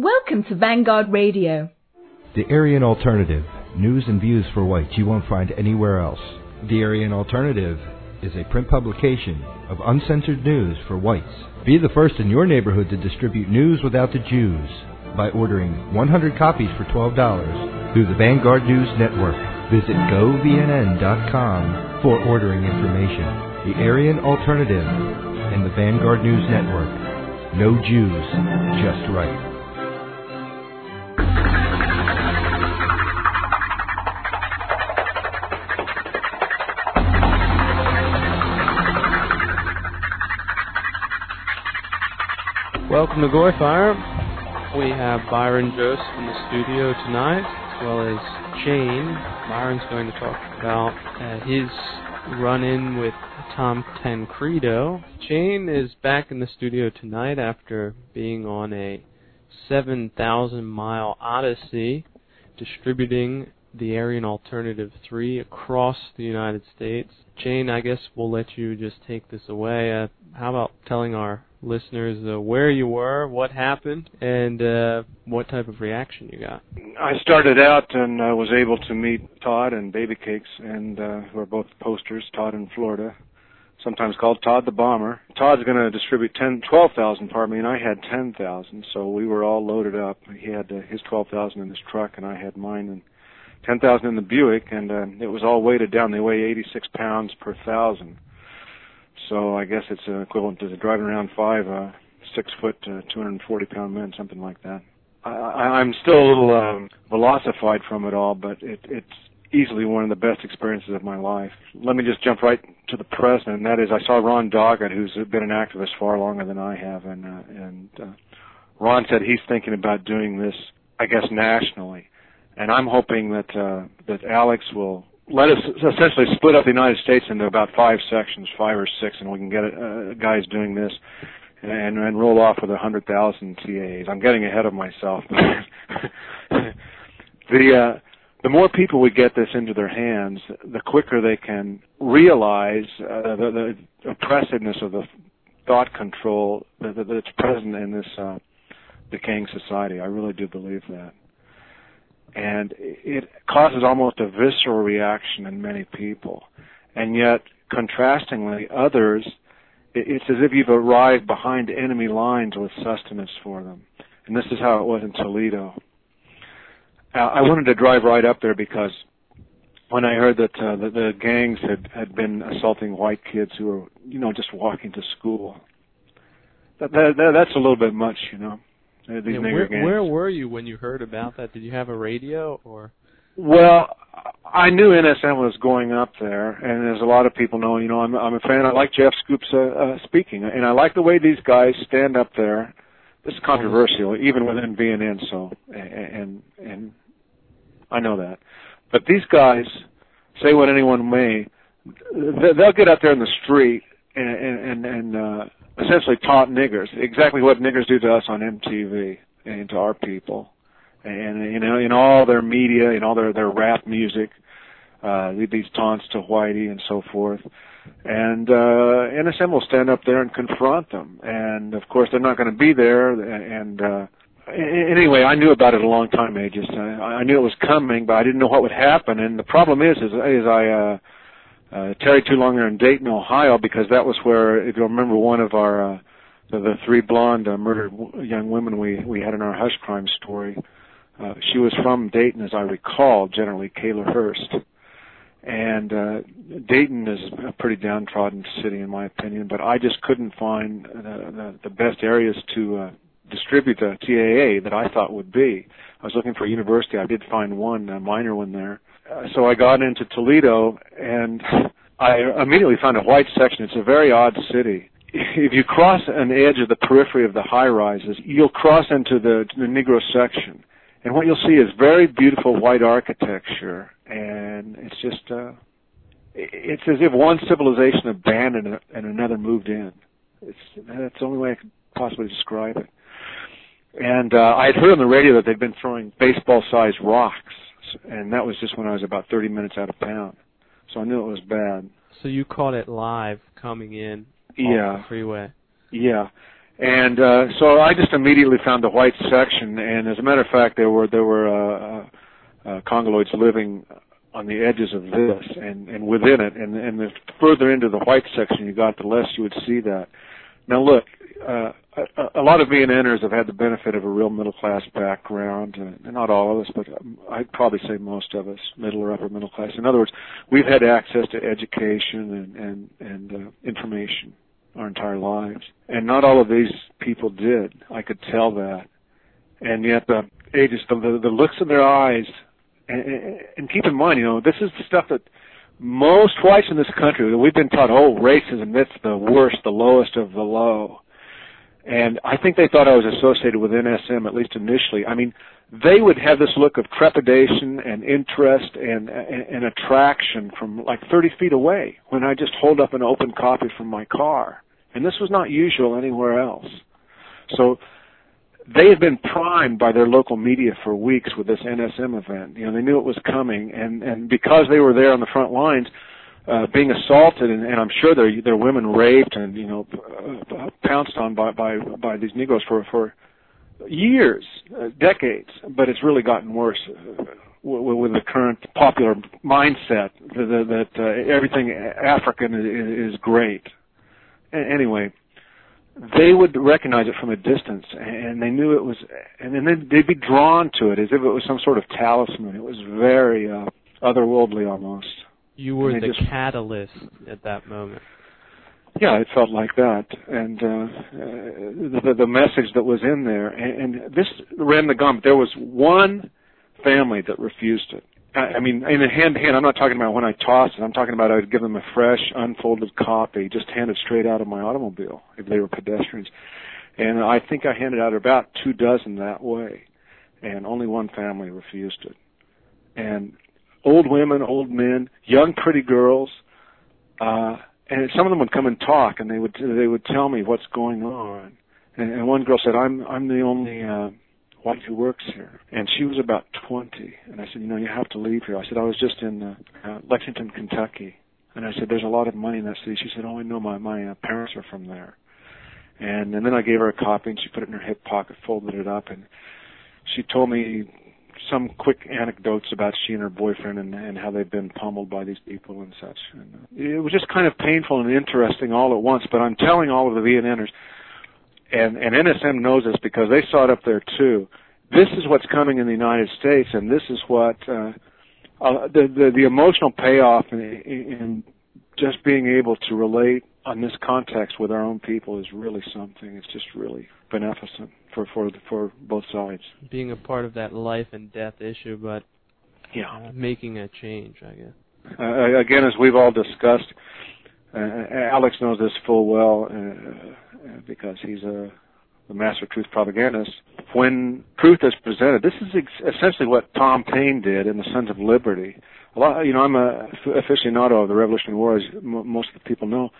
Welcome to Vanguard Radio. The Aryan Alternative. News and views for whites you won't find anywhere else. The Aryan Alternative is a print publication of uncensored news for whites. Be the first in your neighborhood to distribute news without the Jews by ordering 100 copies for $12 through the Vanguard News Network. Visit GoVNN.com for ordering information. The Aryan Alternative and the Vanguard News Network. No Jews, just right. Welcome to Goyfire. We have Byron Jost in the studio tonight, as well as Jane. Byron's going to talk about his run-in with Tom Tancredo. Jane is back in the studio tonight after being on a 7,000-mile odyssey, distributing the Aryan Alternative 3 across the United States. Jane, I guess we'll let you just take this away. How about telling our listeners where you were, what happened, and what type of reaction you got? I started out and was able to meet Todd and Baby Cakes, and who are both posters, Todd in Florida, sometimes called Todd the Bomber. Todd's going to distribute 12,000, pardon me, and I had 10,000, so we were all loaded up. He had his 12,000 in his truck, and I had mine, and 10,000 in the Buick, and it was all weighted down. They weigh 86 pounds per thousand. So I guess it's an equivalent to driving around five 6-foot, 240-pound men, something like that. I'm still a little velocified from it all, but it's easily one of the best experiences of my life. Let me just jump right to the present, and that is I saw Ron Doggett, who's been an activist far longer than I have, and Ron said he's thinking about doing this, I guess, nationally. And I'm hoping that that Alex will let us essentially split up the United States into about five or six sections, and we can get guys doing this and roll off with 100,000 TAs. I'm getting ahead of myself. The more people we get this into their hands, the quicker they can realize the oppressiveness of the thought control that's present in this decaying society. I really do believe that. And it causes almost a visceral reaction in many people. And yet, contrastingly, others, it's as if you've arrived behind enemy lines with sustenance for them. And this is how it was in Toledo. I wanted to drive right up there because when I heard that the gangs had been assaulting white kids who were, just walking to school, that's a little bit much, Where were you when you heard about that? Did you have a radio? Or? Well, I knew NSM was going up there, and there's a lot of people know, I'm a fan. I like Jeff Scoop's speaking, and I like the way these guys stand up there. This is controversial, even within VNN, so, and I know that. But these guys, say what anyone may, they'll get out there in the street and essentially taught niggers exactly what niggers do to us on MTV and to our people, and in all their media, in all their rap music, these taunts to Whitey and so forth. And NSM will stand up there and confront them. And of course, they're not going to be there. And anyway, I knew about it a long time, Aegis. I knew it was coming, but I didn't know what would happen. And the problem is I tarried too long there in Dayton, Ohio, because that was where, if you remember, one of our the three blonde murdered young women we had in our hush crime story. She was from Dayton, as I recall, generally Kayla Hurst, and Dayton is a pretty downtrodden city, in my opinion. But I just couldn't find the best areas to distribute the TAA that I thought would be. I was looking for a university. I did find one, a minor one there. So I got into Toledo, and I immediately found a white section. It's a very odd city. If you cross an edge of the periphery of the high-rises, you'll cross into the Negro section. And what you'll see is very beautiful white architecture, and it's just, it's as if one civilization abandoned it and another moved in. That's the only way I could possibly describe it. And I had heard on the radio that they'd been throwing baseball-sized rocks, and that was just when I was about 30 minutes out of town. So I knew it was bad. So you caught it live coming in on the freeway. Yeah. And so I just immediately found the white section, and as a matter of fact, there were Congoloids living on the edges of this and within it, and the further into the white section you got, the less you would see that. Now look, a lot of VNNers have had the benefit of a real middle-class background, and not all of us, but I'd probably say most of us, middle or upper middle class. In other words, we've had access to education and information our entire lives, and not all of these people did. I could tell that, and yet the looks in their eyes, and keep in mind, you know, this is the stuff that most whites in this country, we've been taught, oh, racism, that's the worst, the lowest of the low. And I think they thought I was associated with NSM, at least initially. I mean, they would have this look of trepidation and interest and attraction from like 30 feet away when I just hold up an open copy from my car. And this was not usual anywhere else. So they had been primed by their local media for weeks with this NSM event. You know, they knew it was coming, and because they were there on the front lines, being assaulted, and I'm sure their women raped and, you know, pounced on by these Negroes for years, decades. But it's really gotten worse with the current popular mindset that everything African is great. Anyway, they would recognize it from a distance, and they knew it was, and then they'd be drawn to it as if it was some sort of talisman. It was very otherworldly almost. You were the catalyst at that moment. Yeah, it felt like that, and the message that was in there, and this ran the gamut. There was one family that refused it. I mean, in a hand-to-hand, I'm not talking about when I tossed it. I'm talking about I would give them a fresh, unfolded copy, just handed straight out of my automobile if they were pedestrians. And I think I handed out about 24 that way, and only one family refused it. And old women, old men, young pretty girls, and some of them would come and talk, and they would tell me what's going on. And one girl said, "I'm the only white who works here," and she was about 20. And I said, "You know, you have to leave here." I said, "I was just in Lexington, Kentucky," and I said, "There's a lot of money in that city." She said, "Oh, I know. My parents are from there." And then I gave her a copy, and she put it in her hip pocket, folded it up, and she told me some quick anecdotes about she and her boyfriend and how they've been pummeled by these people and such. And it was just kind of painful and interesting all at once, but I'm telling all of the VNNers, and NSM knows this because they saw it up there too, this is what's coming in the United States, and this is what the emotional payoff in just being able to relate on this context with our own people is really something. It's just really beneficent for both sides. Being a part of that life and death issue, but yeah, making a change, I guess. Again, as we've all discussed, Alex knows this full well because he's a master truth propagandist. When truth is presented, this is essentially what Tom Paine did in the Sons of Liberty. A lot, you know, I'm a aficionado of the Revolutionary War, as most of the people know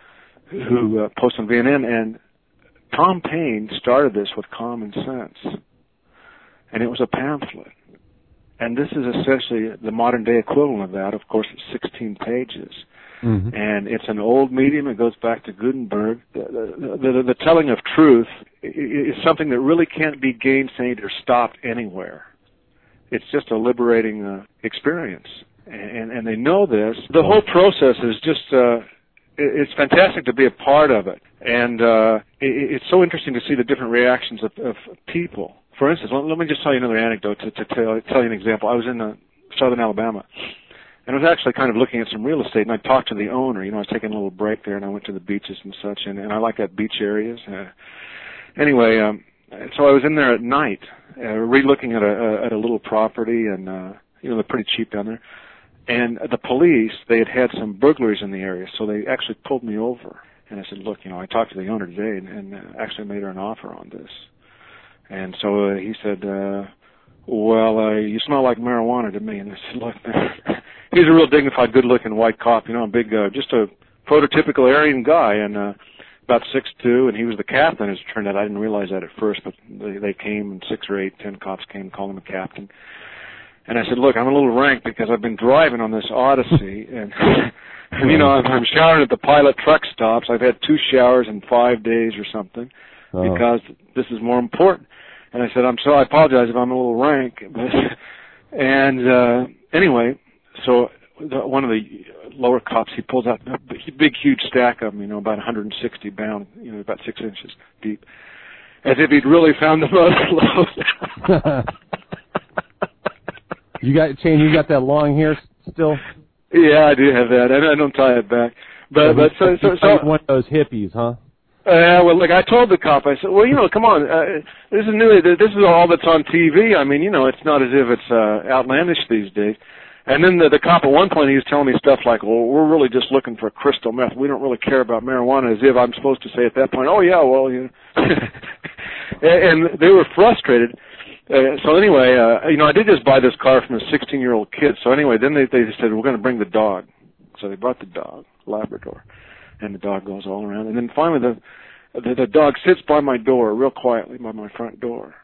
who post on VNN, and Tom Paine started this with Common Sense, and it was a pamphlet. And this is essentially the modern-day equivalent of that. Of course, it's 16 pages. Mm-hmm. And it's an old medium. It goes back to Gutenberg. The telling of truth is something that really can't be gainsaid or stopped anywhere. It's just a liberating experience. And they know this. The whole process is just... It's fantastic to be a part of it, and it's so interesting to see the different reactions of people. For instance, let me just tell you another anecdote to tell you an example. I was in southern Alabama, and I was actually kind of looking at some real estate, and I talked to the owner. You know, I was taking a little break there, and I went to the beaches and such, and I like that beach areas. Anyway, so I was in there at night, re-looking at a little property, and you know, they're pretty cheap down there. And the police, they had some burglaries in the area, so they actually pulled me over. And I said, "Look, you know, I talked to the owner today and actually made her an offer on this." And so he said, well, you smell like marijuana to me. And I said, "Look, man," he's a real dignified, good-looking white cop, you know, a big, just a prototypical Aryan guy, and about 6'2", and he was the captain, as it turned out. I didn't realize that at first, but they came, and 6 or 8, 10 cops came, called him a captain. And I said, "Look, I'm a little rank because I've been driving on this Odyssey, and you know, I'm showering at the pilot truck stops. I've had 2 showers in 5 days or something, because this is more important. And I said, I apologize if I'm a little rank. Anyway, so one of the lower cops, he pulls out a big, huge stack of them, about 160 pounds, about 6 inches deep, as if he'd really found the mother load. You got that long hair still? Yeah, I do have that. I don't tie it back. But one of those hippies, huh? Yeah, well, I told the cop, I said, well, come on, this is new. This is all that's on TV. I mean, it's not as if it's outlandish these days. And then the cop at one point, he was telling me stuff like, well, we're really just looking for crystal meth. We don't really care about marijuana, as if I'm supposed to say at that point, oh, yeah, well, and they were frustrated. So anyway, I did just buy this car from a 16-year-old kid. So anyway, then they just said, we're going to bring the dog. So they brought the dog, Labrador. And the dog goes all around. And then finally the dog sits by my door, real quietly, by my front door.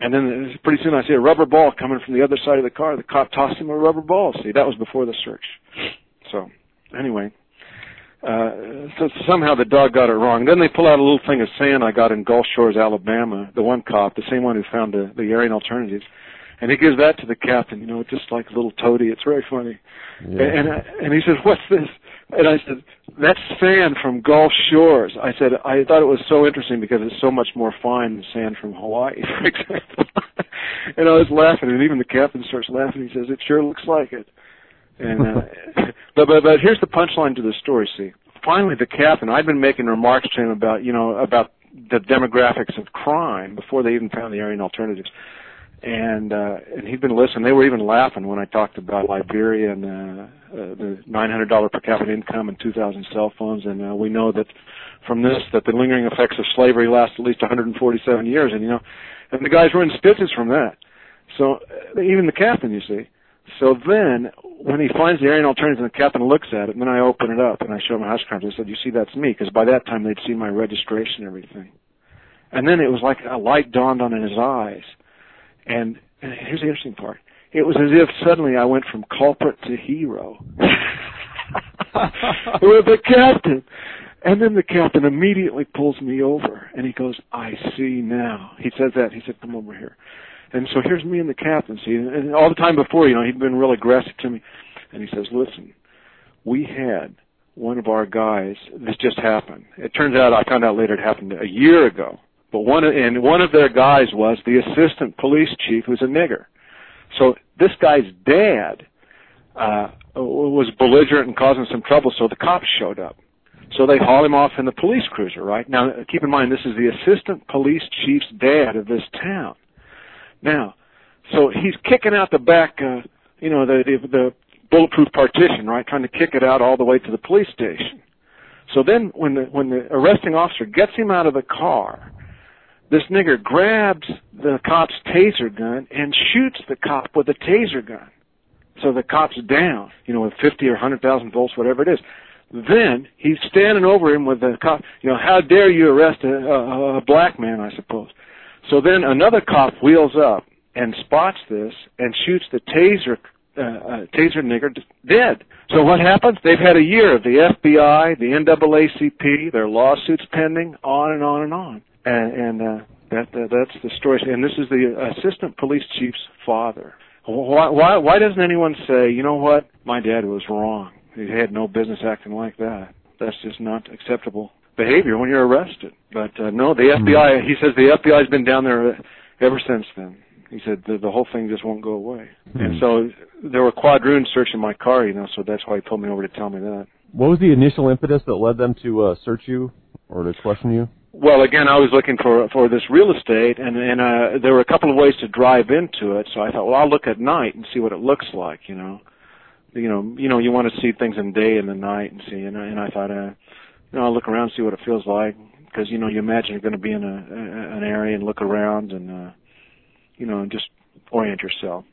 And then pretty soon I see a rubber ball coming from the other side of the car. The cop tossed him a rubber ball. See, that was before the search. So anyway, so somehow the dog got it wrong. Then they pull out a little thing of sand I got in Gulf Shores, Alabama, the one cop, the same one who found the Aryan Alternative. And he gives that to the captain, just like a little toady. It's very funny. Yeah. And he says, what's this? And I said, that's sand from Gulf Shores. I said, I thought it was so interesting because it's so much more fine than sand from Hawaii, for example. And I was laughing, and even the captain starts laughing. He says, it sure looks like it. And but here's the punchline to the story, see. Finally, the captain, I'd been making remarks to him about, about the demographics of crime before they even found the Aryan Alternatives. And he'd been listening. They were even laughing when I talked about Liberia and the $900 per capita income and 2,000 cell phones. And we know that from this that the lingering effects of slavery last at least 147 years. And and the guys were in stitches from that. So even the captain, you see. So then when he finds the Aryan Alternative and the captain looks at it, and then I open it up and I show him house crimes. I said, "You see, that's me," because by that time they'd seen my registration and everything. And then it was like a light dawned on in his eyes. And here's the interesting part. It was as if suddenly I went from culprit to hero. With the captain. And then the captain immediately pulls me over, and he goes, I see now. He says that. He said, come over here. And so here's me and the captain. See, and all the time before, he'd been real aggressive to me. And he says, listen, we had one of our guys. This just happened. It turns out, I found out later, it happened a year ago. But one of their guys was the assistant police chief, who's a nigger. So this guy's dad was belligerent and causing some trouble, so the cops showed up. So they haul him off in the police cruiser, right? Now, keep in mind, this is the assistant police chief's dad of this town. Now, so he's kicking out the back, the bulletproof partition, right, trying to kick it out all the way to the police station. So then when the arresting officer gets him out of the car, this nigger grabs the cop's taser gun and shoots the cop with a taser gun. So the cop's down, with 50 or 100,000 volts, whatever it is. Then he's standing over him with the cop. How dare you arrest a black man, I suppose. So then another cop wheels up and spots this and shoots the taser nigger dead. So what happens? They've had a year of the FBI, the NAACP, their lawsuits pending, on and on and on. That's the story. And this is the assistant police chief's father. Why doesn't anyone say, you know what, my dad was wrong. He had no business acting like that. That's just not acceptable behavior when you're arrested. But no, the FBI, he says the FBI's been down there ever since then. He said the whole thing just won't go away. And so there were quadroons searching my car, so that's why he pulled me over to tell me that. What was the initial impetus that led them to search you or to question you? Well, again, I was looking for this real estate, and there were a couple of ways to drive into it. So I thought, well, I'll look at night and see what it looks like. You want to see things in day and the night and see. And I thought, I'll look around and see what it feels like, because you imagine you're going to be in an area and look around and and just orient yourself.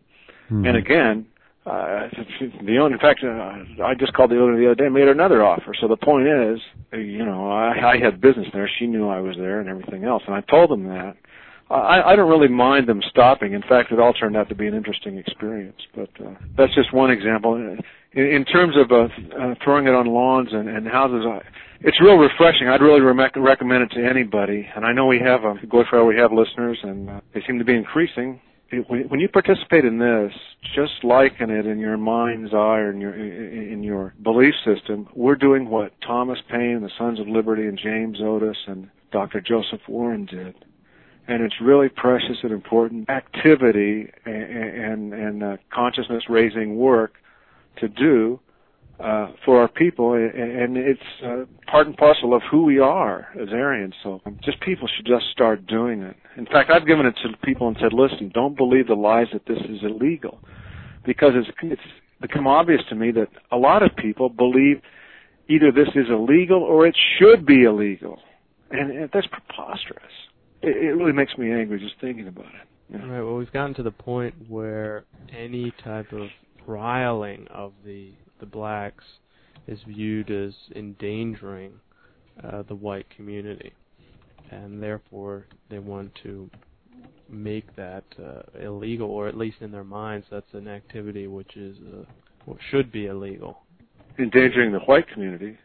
Mm-hmm. And again, the owner. In fact, I just called the owner the other day and made her another offer. So the point is, I had business there. She knew I was there and everything else. And I told them that. I don't really mind them stopping. In fact, it all turned out to be an interesting experience. But that's just one example. In terms of throwing it on lawns and houses, it's real refreshing. I'd really recommend it to anybody. And I know we have Goyfire, we have listeners, and they seem to be increasing. When you participate in this, just liken it in your mind's eye or in your belief system, we're doing what Thomas Paine, the Sons of Liberty, and James Otis, and Dr. Joseph Warren did. And it's really precious and important activity and consciousness-raising work to do for our people. And it's part and parcel of who we are as Aryans. So just people should just start doing it. In fact, I've given it to people and said, listen, don't believe the lies that this is illegal, because it's become obvious to me that a lot of people believe either this is illegal or it should be illegal. And that's preposterous. It really makes me angry just thinking about it. Yeah. All right, well, we've gotten to the point where any type of riling of the blacks is viewed as endangering the white community, and therefore they want to make that illegal, or at least in their minds that's an activity which is what should be illegal. Endangering the white community?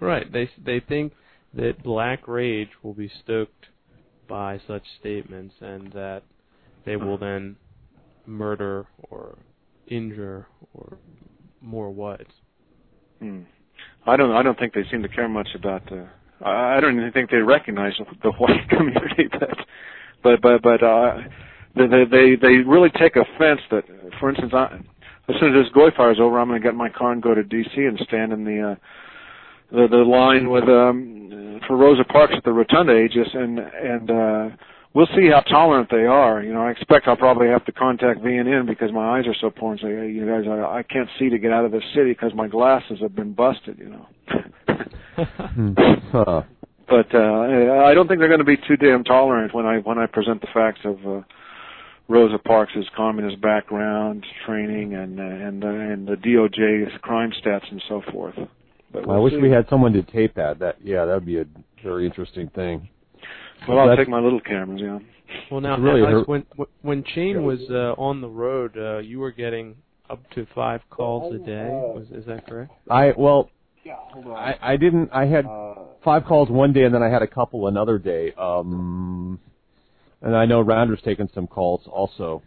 Right. They think that black rage will be stoked by such statements, and that they will then murder or injure or more whites. I don't think they seem to care much about the. I don't even think they recognize the white community, but they really take offense that, for instance, as soon as this Goyfire is over, I'm going to get in my car and go to D.C. and stand in the line with for Rosa Parks at the Rotunda Aegis, and we'll see how tolerant they are. You know, I expect I'll probably have to contact VNN because my eyes are so poor, and say, hey, you guys, I can't see to get out of this city because my glasses have been busted, you know. But I don't think they're going to be too damn tolerant when I present the facts of Rosa Parks' communist background, training, and the DOJ's crime stats and so forth. Well, I wish we had someone to tape that. That would be a very interesting thing. Well, I'll take my little cameras, yeah. Well, now, really Alex, when Chain was on the road, you were getting up to 5 calls a day. Is that correct? I didn't. I had 5 calls one day, and then I had a couple another day. And I know Rounder's taken some calls also.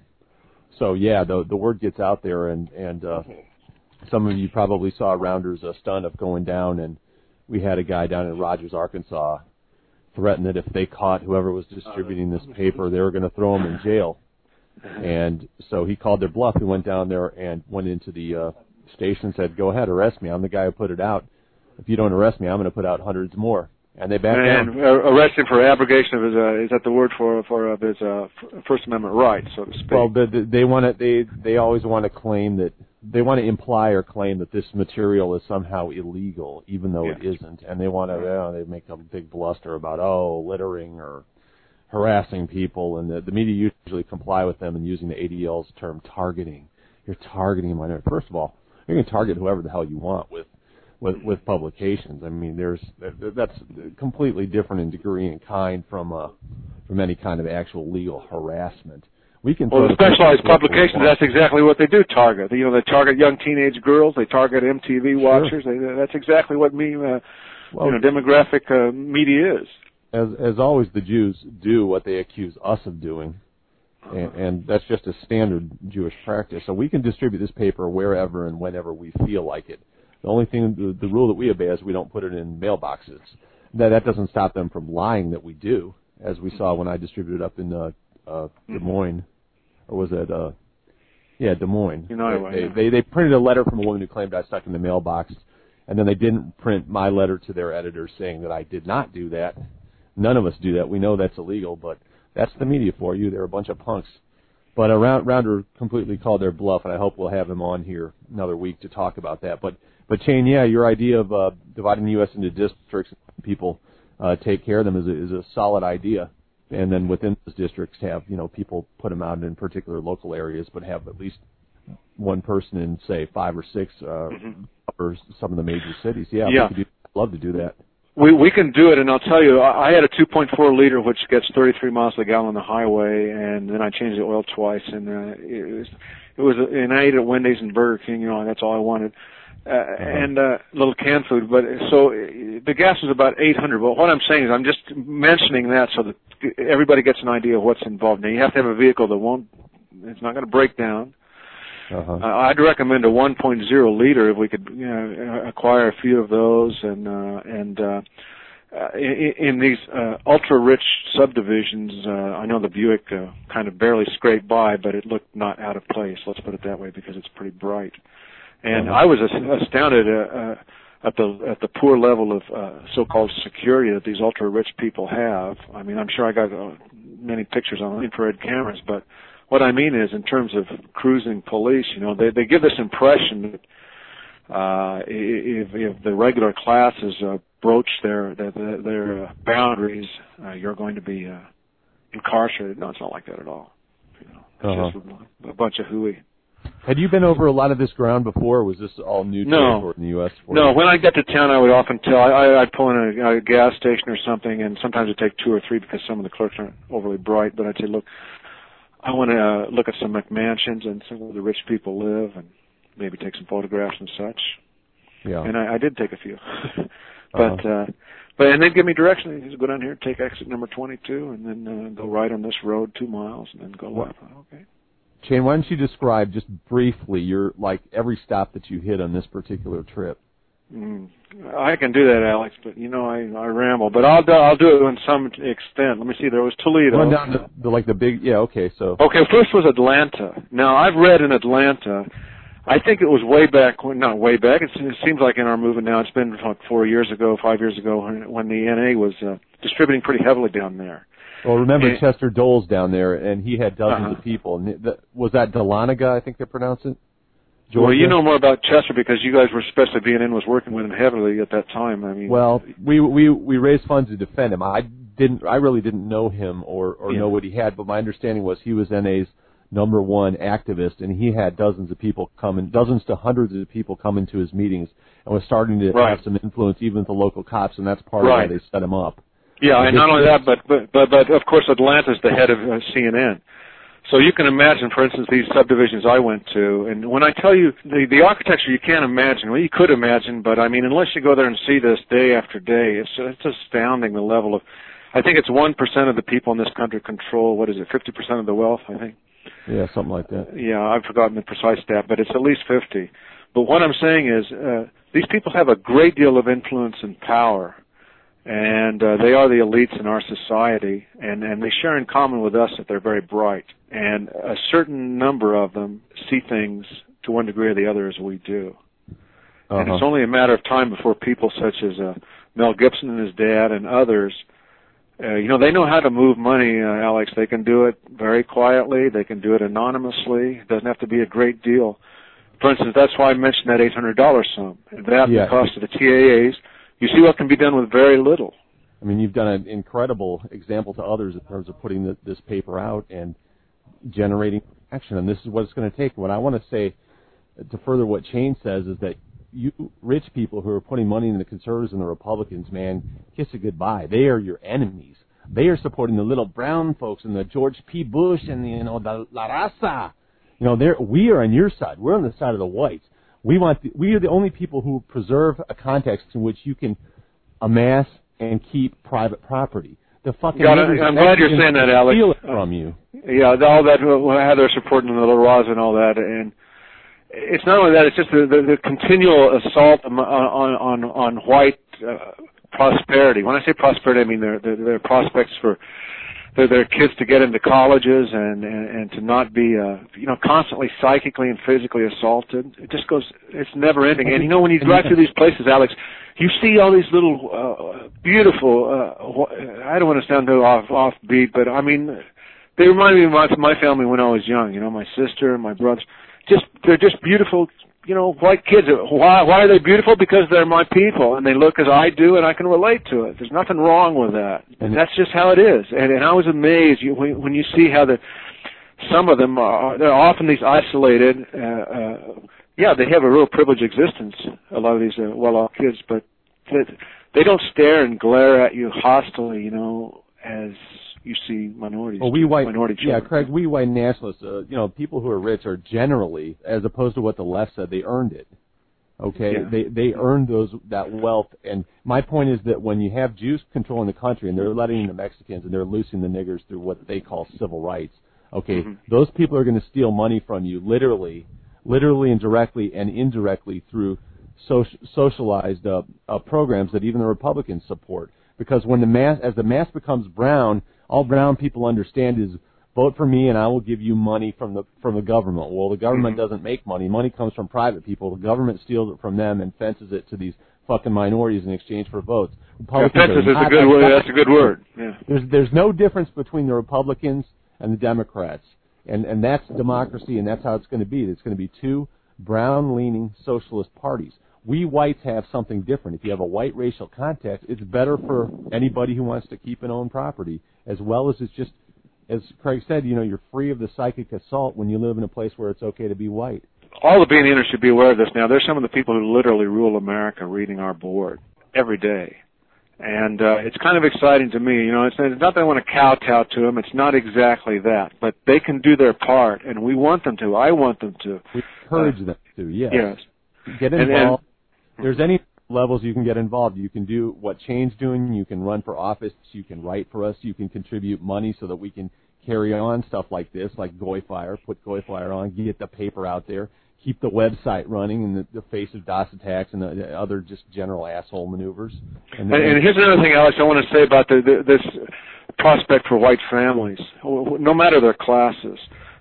So, yeah, the word gets out there, and okay. Some of you probably saw Rounder's stunt of going down, and we had a guy down in Rogers, Arkansas, threaten that if they caught whoever was distributing this paper, they were going to throw him in jail. And so he called their bluff. He went down there and went into the station and said, go ahead, arrest me. I'm the guy who put it out. If you don't arrest me, I'm going to put out hundreds more. And they backed down. And arrest him for abrogation of his, is that the word for his First Amendment rights, so to speak? Well, they always want to claim that, they want to imply or claim that this material is somehow illegal, even though it isn't. And they want to, they make a big bluster about, littering or harassing people. And the media usually comply with them in using the ADL's term targeting. You're targeting a minority. First of all, you can target whoever the hell you want with publications. I mean, that's completely different in degree and kind from any kind of actual legal harassment. The specialized publications, that's exactly what they do target. You know, they target young teenage girls, they target MTV watchers. Sure. That's exactly what demographic media is. As always, the Jews do what they accuse us of doing, and that's just a standard Jewish practice. So we can distribute this paper wherever and whenever we feel like it. The only thing, the rule that we obey is we don't put it in mailboxes. Now, that doesn't stop them from lying that we do, as we saw when I distributed up in Des Moines, or was it, Des Moines. You know, they printed a letter from a woman who claimed I stuck in the mailbox, and then they didn't print my letter to their editor saying that I did not do that. None of us do that. We know that's illegal, but that's the media for you. They're a bunch of punks. But Rounder completely called their bluff, and I hope we'll have him on here another week to talk about that. But Chain, your idea of dividing the U.S. into districts and people take care of them is a solid idea. And then within those districts have, people put them out in particular local areas, but have at least one person in, say, 5 or 6 or some of the major cities. Yeah, I'd love to do that. We can do it, and I'll tell you, I had a 2.4 liter, which gets 33 miles a gallon on the highway, and then I changed the oil twice, and and I ate at Wendy's and Burger King, you know, and that's all I wanted, and little canned food. But so the gas was about 800. But what I'm saying is, I'm just mentioning that so that everybody gets an idea of what's involved. Now you have to have a vehicle that won't, it's not going to break down. I'd recommend a 1.0 liter if we could, you know, acquire a few of those, and in these ultra-rich subdivisions, I know the Buick kind of barely scraped by, but it looked not out of place. Let's put it that way, because it's pretty bright. And I was astounded at the poor level of so-called security that these ultra-rich people have. I mean, I'm sure I got many pictures on infrared cameras, but what I mean is, in terms of cruising police, you know, they give this impression that if the regular classes broach their boundaries, you're going to be incarcerated. No, it's not like that at all. You know, it's just a bunch of hooey. Had you been over a lot of this ground before, or was this all new territory in the U.S.? No, when I got to town, I would often tell. I'd pull in a gas station or something, and sometimes I'd take two or three because some of the clerks aren't overly bright, but I'd say, look, I want to look at some McMansions and see where the rich people live, and maybe take some photographs and such. Yeah. And I did take a few, but and they'd give me directions. They'd go down here, take exit number 22, and then go right on this road 2 miles, and then go left. Okay. Shane, why don't you describe just briefly your every stop that you hit on this particular trip? I can do that, Alex, but you know I ramble. But I'll do it to some extent. Let me see. There was Toledo. Well, down to like the big. Yeah. Okay. So. Okay. First was Atlanta. Now I've read in Atlanta, I think it was way back. Not way back. It seems like in our movement now, it's been like 5 years ago, when the NA was distributing pretty heavily down there. Well, remember and, Chester Dole's down there, and he had dozens of people. And was that Dahlonega? I think they pronounce it. Georgia? Well, you know more about Chester because you guys were supposed to be in and was working with him heavily at that time. I mean, well, we raised funds to defend him. I really didn't know him or know what he had, but my understanding was he was NA's #1 activist, and he had dozens of people coming, dozens to hundreds of people coming to his meetings, and was starting to have some influence even with the local cops, and that's part of why they set him up. Yeah, and not only that, but of course Atlanta's the head of CNN. So you can imagine, for instance, these subdivisions I went to, and when I tell you the architecture, you can't imagine. Well, you could imagine, but I mean, unless you go there and see this day after day, it's astounding the level of. I think it's 1% of the people in this country control 50% of the wealth, I think. Yeah, something like that. Yeah, I've forgotten the precise stat, but it's at least 50. But what I'm saying is, these people have a great deal of influence and power. And they are the elites in our society, and they share in common with us that they're very bright. And a certain number of them see things to one degree or the other as we do. And it's only a matter of time before people such as Mel Gibson and his dad and others, you know, they know how to move money, Alex. They can do it very quietly. They can do it anonymously. It doesn't have to be a great deal. For instance, that's why I mentioned that $800 sum. That the cost of the TAAs. You see what can be done with very little. I mean, you've done an incredible example to others in terms of putting this paper out and generating action, and this is what it's going to take. What I want to say to further what Shane says is that you rich people who are putting money in the conservatives and the Republicans, man, kiss it goodbye. They are your enemies. They are supporting the little brown folks and the George P. Bush and the, you know, the La Raza. You know, we are on your side. We're on the side of the whites. We are the only people who preserve a context in which you can amass and keep private property. The fucking I'm glad you're saying that, Alex. Steal it from you. Yeah, all that how they're supporting the La Raza and all that, and it's not only that; it's just the continual assault on white prosperity. When I say prosperity, I mean their prospects for their kids to get into colleges and to not be, you know, constantly psychically and physically assaulted. It just goes, it's never ending. And, you know, when you drive through these places, Alex, you see all these little beautiful, I don't want to sound too offbeat, but, I mean, they remind me of my family when I was young, you know, my sister and my brothers. They're just beautiful, you know, white kids. Why are they beautiful? Because they're my people, and they look as I do, and I can relate to it. There's nothing wrong with that. And that's just how it is. And I was amazed when you see how some of them are. They're often these isolated. They have a real privileged existence. A lot of these well-off kids, but they don't stare and glare at you hostily, you know, as you see minorities. Well, minority children. Yeah, Craig, we white nationalists, people who are rich are generally, as opposed to what the left said, they earned it. Okay, yeah. They earned that wealth, and my point is that when you have Jews controlling the country and they're letting in the Mexicans and they're loosing the niggers through what they call civil rights, okay, those people are going to steal money from you literally and directly and indirectly through socialized programs that even the Republicans support. Because when the mass becomes brown, all brown people understand is, vote for me, and I will give you money from the government. Well, the government doesn't make money. Money comes from private people. The government steals it from them and fences it to these fucking minorities in exchange for votes. Fences is a good word. That's a good word. Yeah. There's no difference between the Republicans and the Democrats, and that's democracy, and that's how it's going to be. It's going to be two brown-leaning socialist parties. We whites have something different. If you have a white racial context, it's better for anybody who wants to keep and own property, as well as it's just, as Craig said, you know, you're free of the psychic assault when you live in a place where it's okay to be white. All the billionaires should be aware of this now. There's some of the people who literally rule America reading our board every day. And it's kind of exciting to me. You know, it's not that I want to kowtow to them. It's not exactly that. But they can do their part, and we want them to. I want them to. We encourage them to, yes. Yes. Get involved. And there's any levels you can get involved. You can do what Chain's doing. You can run for office. You can write for us. You can contribute money so that we can carry on stuff like this, like Goyfire. Put Goyfire on. Get the paper out there. Keep the website running in the face of DOS attacks and the other just general asshole maneuvers. And here's another thing, Alex, I want to say about this prospect for white families, no matter their classes.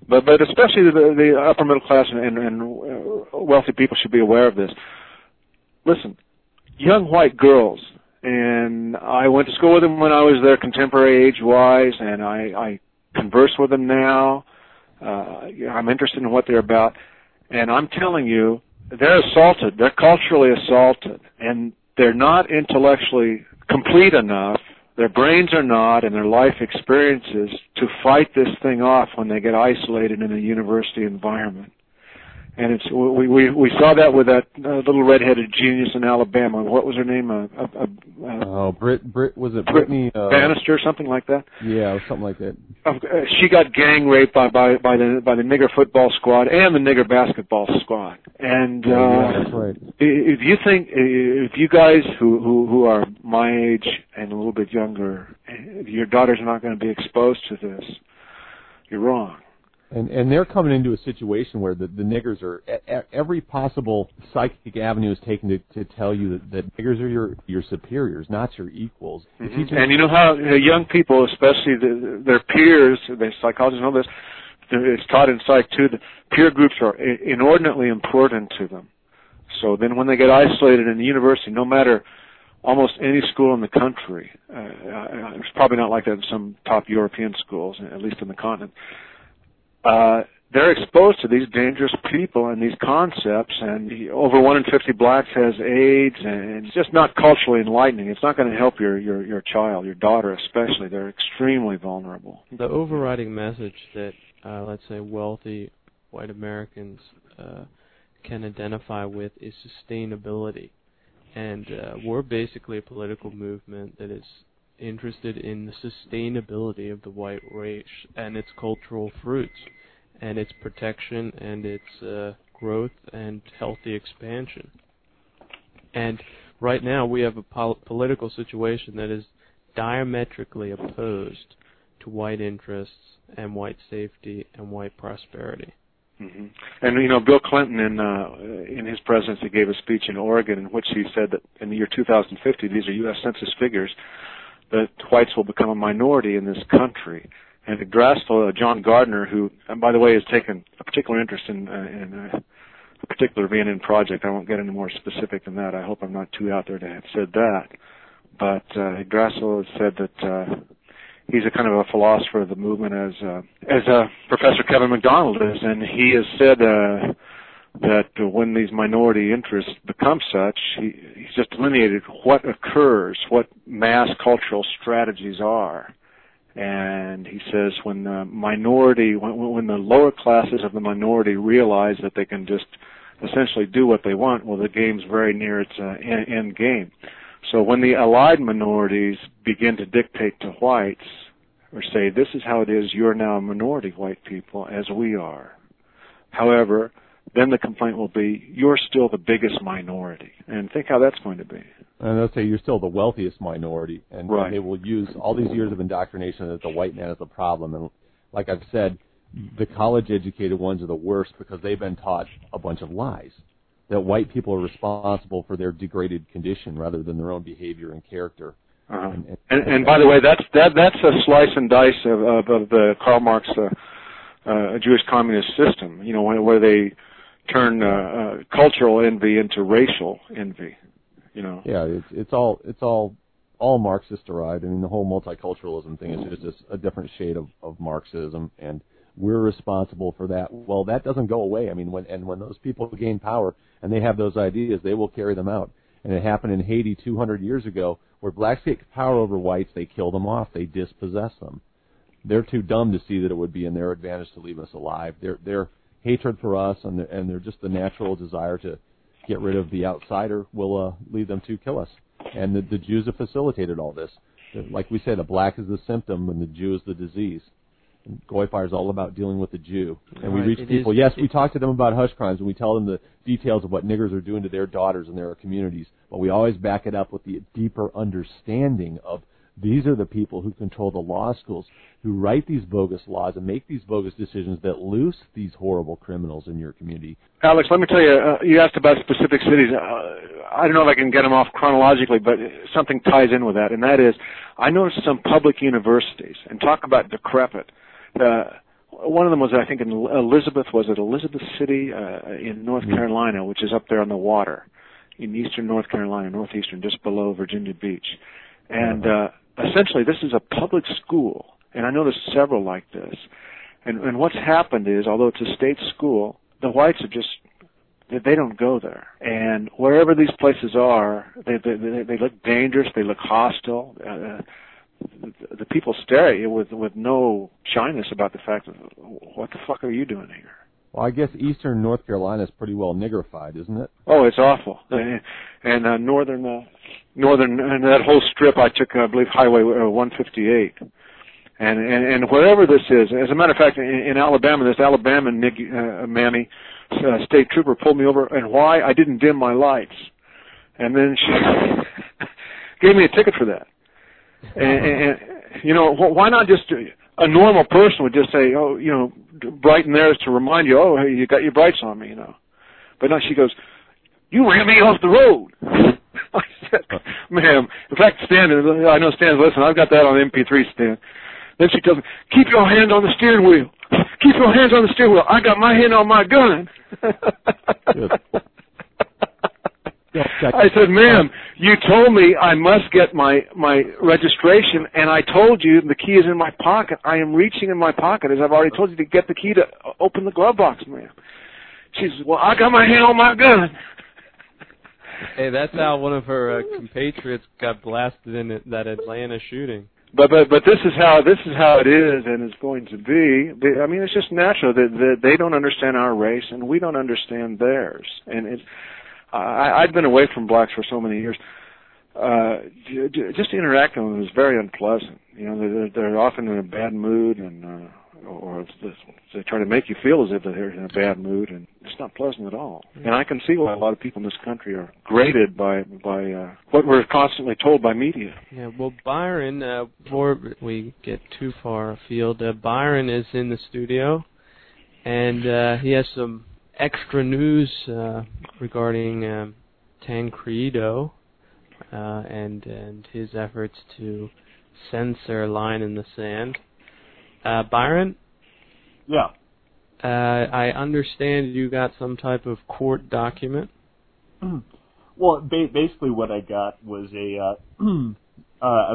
But especially the upper middle class and wealthy people should be aware of this. Listen. Young white girls, and I went to school with them when I was their contemporary age-wise, and I converse with them now. I'm interested in what they're about. And I'm telling you, they're assaulted. They're culturally assaulted. And they're not intellectually complete enough. Their brains are not, and their life experiences, to fight this thing off when they get isolated in a university environment. And it's we saw that with that little redheaded genius in Alabama. What was her name? Brittany Bannister, something like that. Yeah, something like that. She got gang raped by the nigger football squad and the nigger basketball squad. And yeah, that's right. If you guys who are my age and a little bit younger, your daughter's not going to be exposed to this, you're wrong. And they're coming into a situation where the niggers are every possible psychic avenue is taken to tell you that niggers are your superiors, not your equals. And you know how young people, especially their peers, the psychologists know this. It's taught in psych too. That peer groups are inordinately important to them. So then, when they get isolated in the university, no matter almost any school in the country, it's probably not like that in some top European schools, at least in the continent. They're exposed to these dangerous people and these concepts, and over 1 in 50 blacks has AIDS, and it's just not culturally enlightening. It's not going to help your child, your daughter especially. They're extremely vulnerable. The overriding message that, let's say, wealthy white Americans can identify with is sustainability. And we're basically a political movement that is interested in the sustainability of the white race and its cultural fruits and its protection and its growth and healthy expansion. And right now we have a political situation that is diametrically opposed to white interests and white safety and white prosperity. Mm-hmm. And, you know, Bill Clinton in his presidency gave a speech in Oregon in which he said that in the year 2050, these are U.S. Census figures, that whites will become a minority in this country. And Yggdrasil, John Gardner, who, and by the way, has taken a particular interest in a particular VNN project. I won't get any more specific than that. I hope I'm not too out there to have said that. But Yggdrasil has said that he's a kind of a philosopher of the movement, as Professor Kevin MacDonald is, and he has said that when these minority interests become such, he's just delineated what occurs, what mass cultural strategies are. And he says when the minority, when the lower classes of the minority realize that they can just essentially do what they want, well, the game's very near its end game. So when the allied minorities begin to dictate to whites or say, this is how it is, you're now a minority, white people, as we are. However, then the complaint will be, you're still the biggest minority. And think how that's going to be. And they'll say you're still the wealthiest minority. And, right. And they will use all these years of indoctrination that the white man is a problem. And like I've said, the college-educated ones are the worst because they've been taught a bunch of lies, that white people are responsible for their degraded condition rather than their own behavior and character. Uh-huh. And by the way, that's a slice and dice of the Karl Marx Jewish communist system, you know, where they turn cultural envy into racial envy, you know. Yeah, it's all Marxist derived. I mean, the whole multiculturalism thing is just a different shade of Marxism, and we're responsible for that. Well, that doesn't go away. I mean, when those people gain power and they have those ideas, they will carry them out. And it happened in Haiti 200 years ago, where blacks get power over whites, they kill them off, they dispossess them. They're too dumb to see that it would be in their advantage to leave us alive. Their hatred for us and they're just the natural desire to get rid of the outsider will lead them to kill us. And the Jews have facilitated all this. Like we said, a black is the symptom and the Jew is the disease. Goyfire is all about dealing with the Jew. And we reach people. Yes, we talk to them about hush crimes, and we tell them the details of what niggers are doing to their daughters and their communities. But we always back it up with the deeper understanding of these are the people who control the law schools, who write these bogus laws and make these bogus decisions that loose these horrible criminals in your community. Alex, let me tell you, you asked about specific cities. I don't know if I can get them off chronologically, but something ties in with that, and that is I noticed some public universities, and talk about decrepit. One of them was, I think, in Elizabeth. Was it Elizabeth City in North Carolina, which is up there on the water, in eastern North Carolina, northeastern, just below Virginia Beach. And essentially, this is a public school, and I know there's several like this. And what's happened is, although it's a state school, the whites are just, they don't go there. And wherever these places are, they look dangerous, they look hostile. The people stare at you with no shyness about the fact of, what the fuck are you doing here? Well, I guess eastern North Carolina is pretty well niggerified, isn't it? Oh, it's awful. And northern, and that whole strip I took, I believe, Highway 158. And wherever this is, as a matter of fact, in Alabama, this Alabama mammy state trooper pulled me over, and why? I didn't dim my lights. And then she gave me a ticket for that. And you know, why not just a normal person would just say, oh, you know, brighten theirs to remind you, oh, hey, you got your brights on me, you know. But no, she goes, you ran me off the road. I said, ma'am, in fact, Stan, I know Stan's listening, I've got that on MP3, Stan. Then she tells me, keep your hand on the steering wheel. Keep your hands on the steering wheel. I got my hand on my gun. I said, ma'am, you told me I must get my registration, and I told you the key is in my pocket. I am reaching in my pocket, as I've already told you, to get the key to open the glove box, ma'am. She says, well, I got my hand on my gun. Hey, that's how one of her compatriots got blasted in that Atlanta shooting. But this is how it is, and it's going to be. I mean, it's just natural that they don't understand our race, and we don't understand theirs, and it's. I'd been away from blacks for so many years. Just interacting with them is very unpleasant. You know, they're often in a bad mood, and or they try to make you feel as if they're in a bad mood, and it's not pleasant at all. And I can see why a lot of people in this country are graded by what we're constantly told by media. Yeah, well, Byron, before we get too far afield, Byron is in the studio, and he has some extra news regarding Tancredo and his efforts to censor Line in the Sand. Byron? Yeah. I understand you got some type of court document. Well, basically what I got was a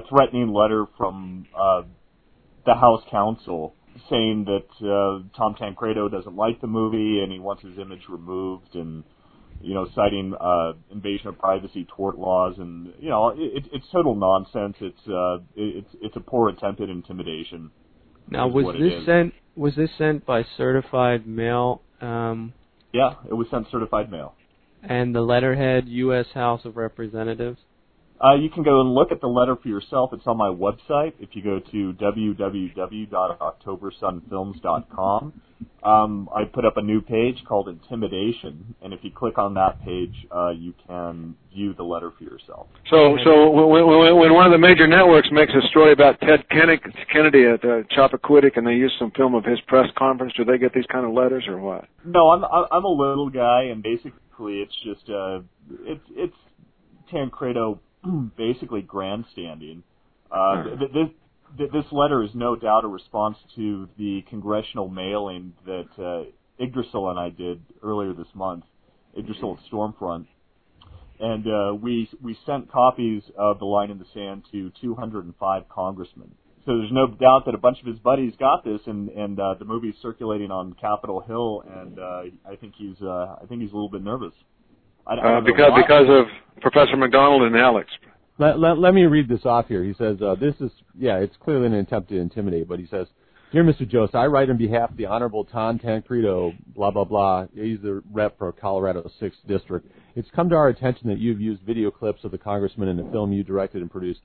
threatening letter from the House Counsel saying that Tom Tancredo doesn't like the movie and he wants his image removed, and you know, citing invasion of privacy tort laws, and you know, it's total nonsense. It's a poor attempt at intimidation. Now, was this sent by certified mail? Yeah, it was sent certified mail. And the letterhead, U.S. House of Representatives. You can go and look at the letter for yourself. It's on my website. If you go to www.OctoberSunFilms.com, I put up a new page called Intimidation, and if you click on that page, you can view the letter for yourself. So when one of the major networks makes a story about Ted Kennedy at Chappaquiddick and they use some film of his press conference, do they get these kind of letters or what? No, I'm a little guy, and basically it's just it's Tancredo basically grandstanding. This letter is no doubt a response to the congressional mailing that Yggdrasil and I did earlier this month, Yggdrasil at Stormfront. And we sent copies of The Line in the Sand to 205 congressmen. So there's no doubt that a bunch of his buddies got this, and the movie's circulating on Capitol Hill, and I think he's a little bit nervous. Because of Professor MacDonald and Alex. Let me read this off here. He says, it's clearly an attempt to intimidate, but he says, "Dear Mr. Jost, I write on behalf of the Honorable Tom Tancredo, blah, blah, blah. He's the rep for Colorado 6th District. It's come to our attention that you've used video clips of the congressman in a film you directed and produced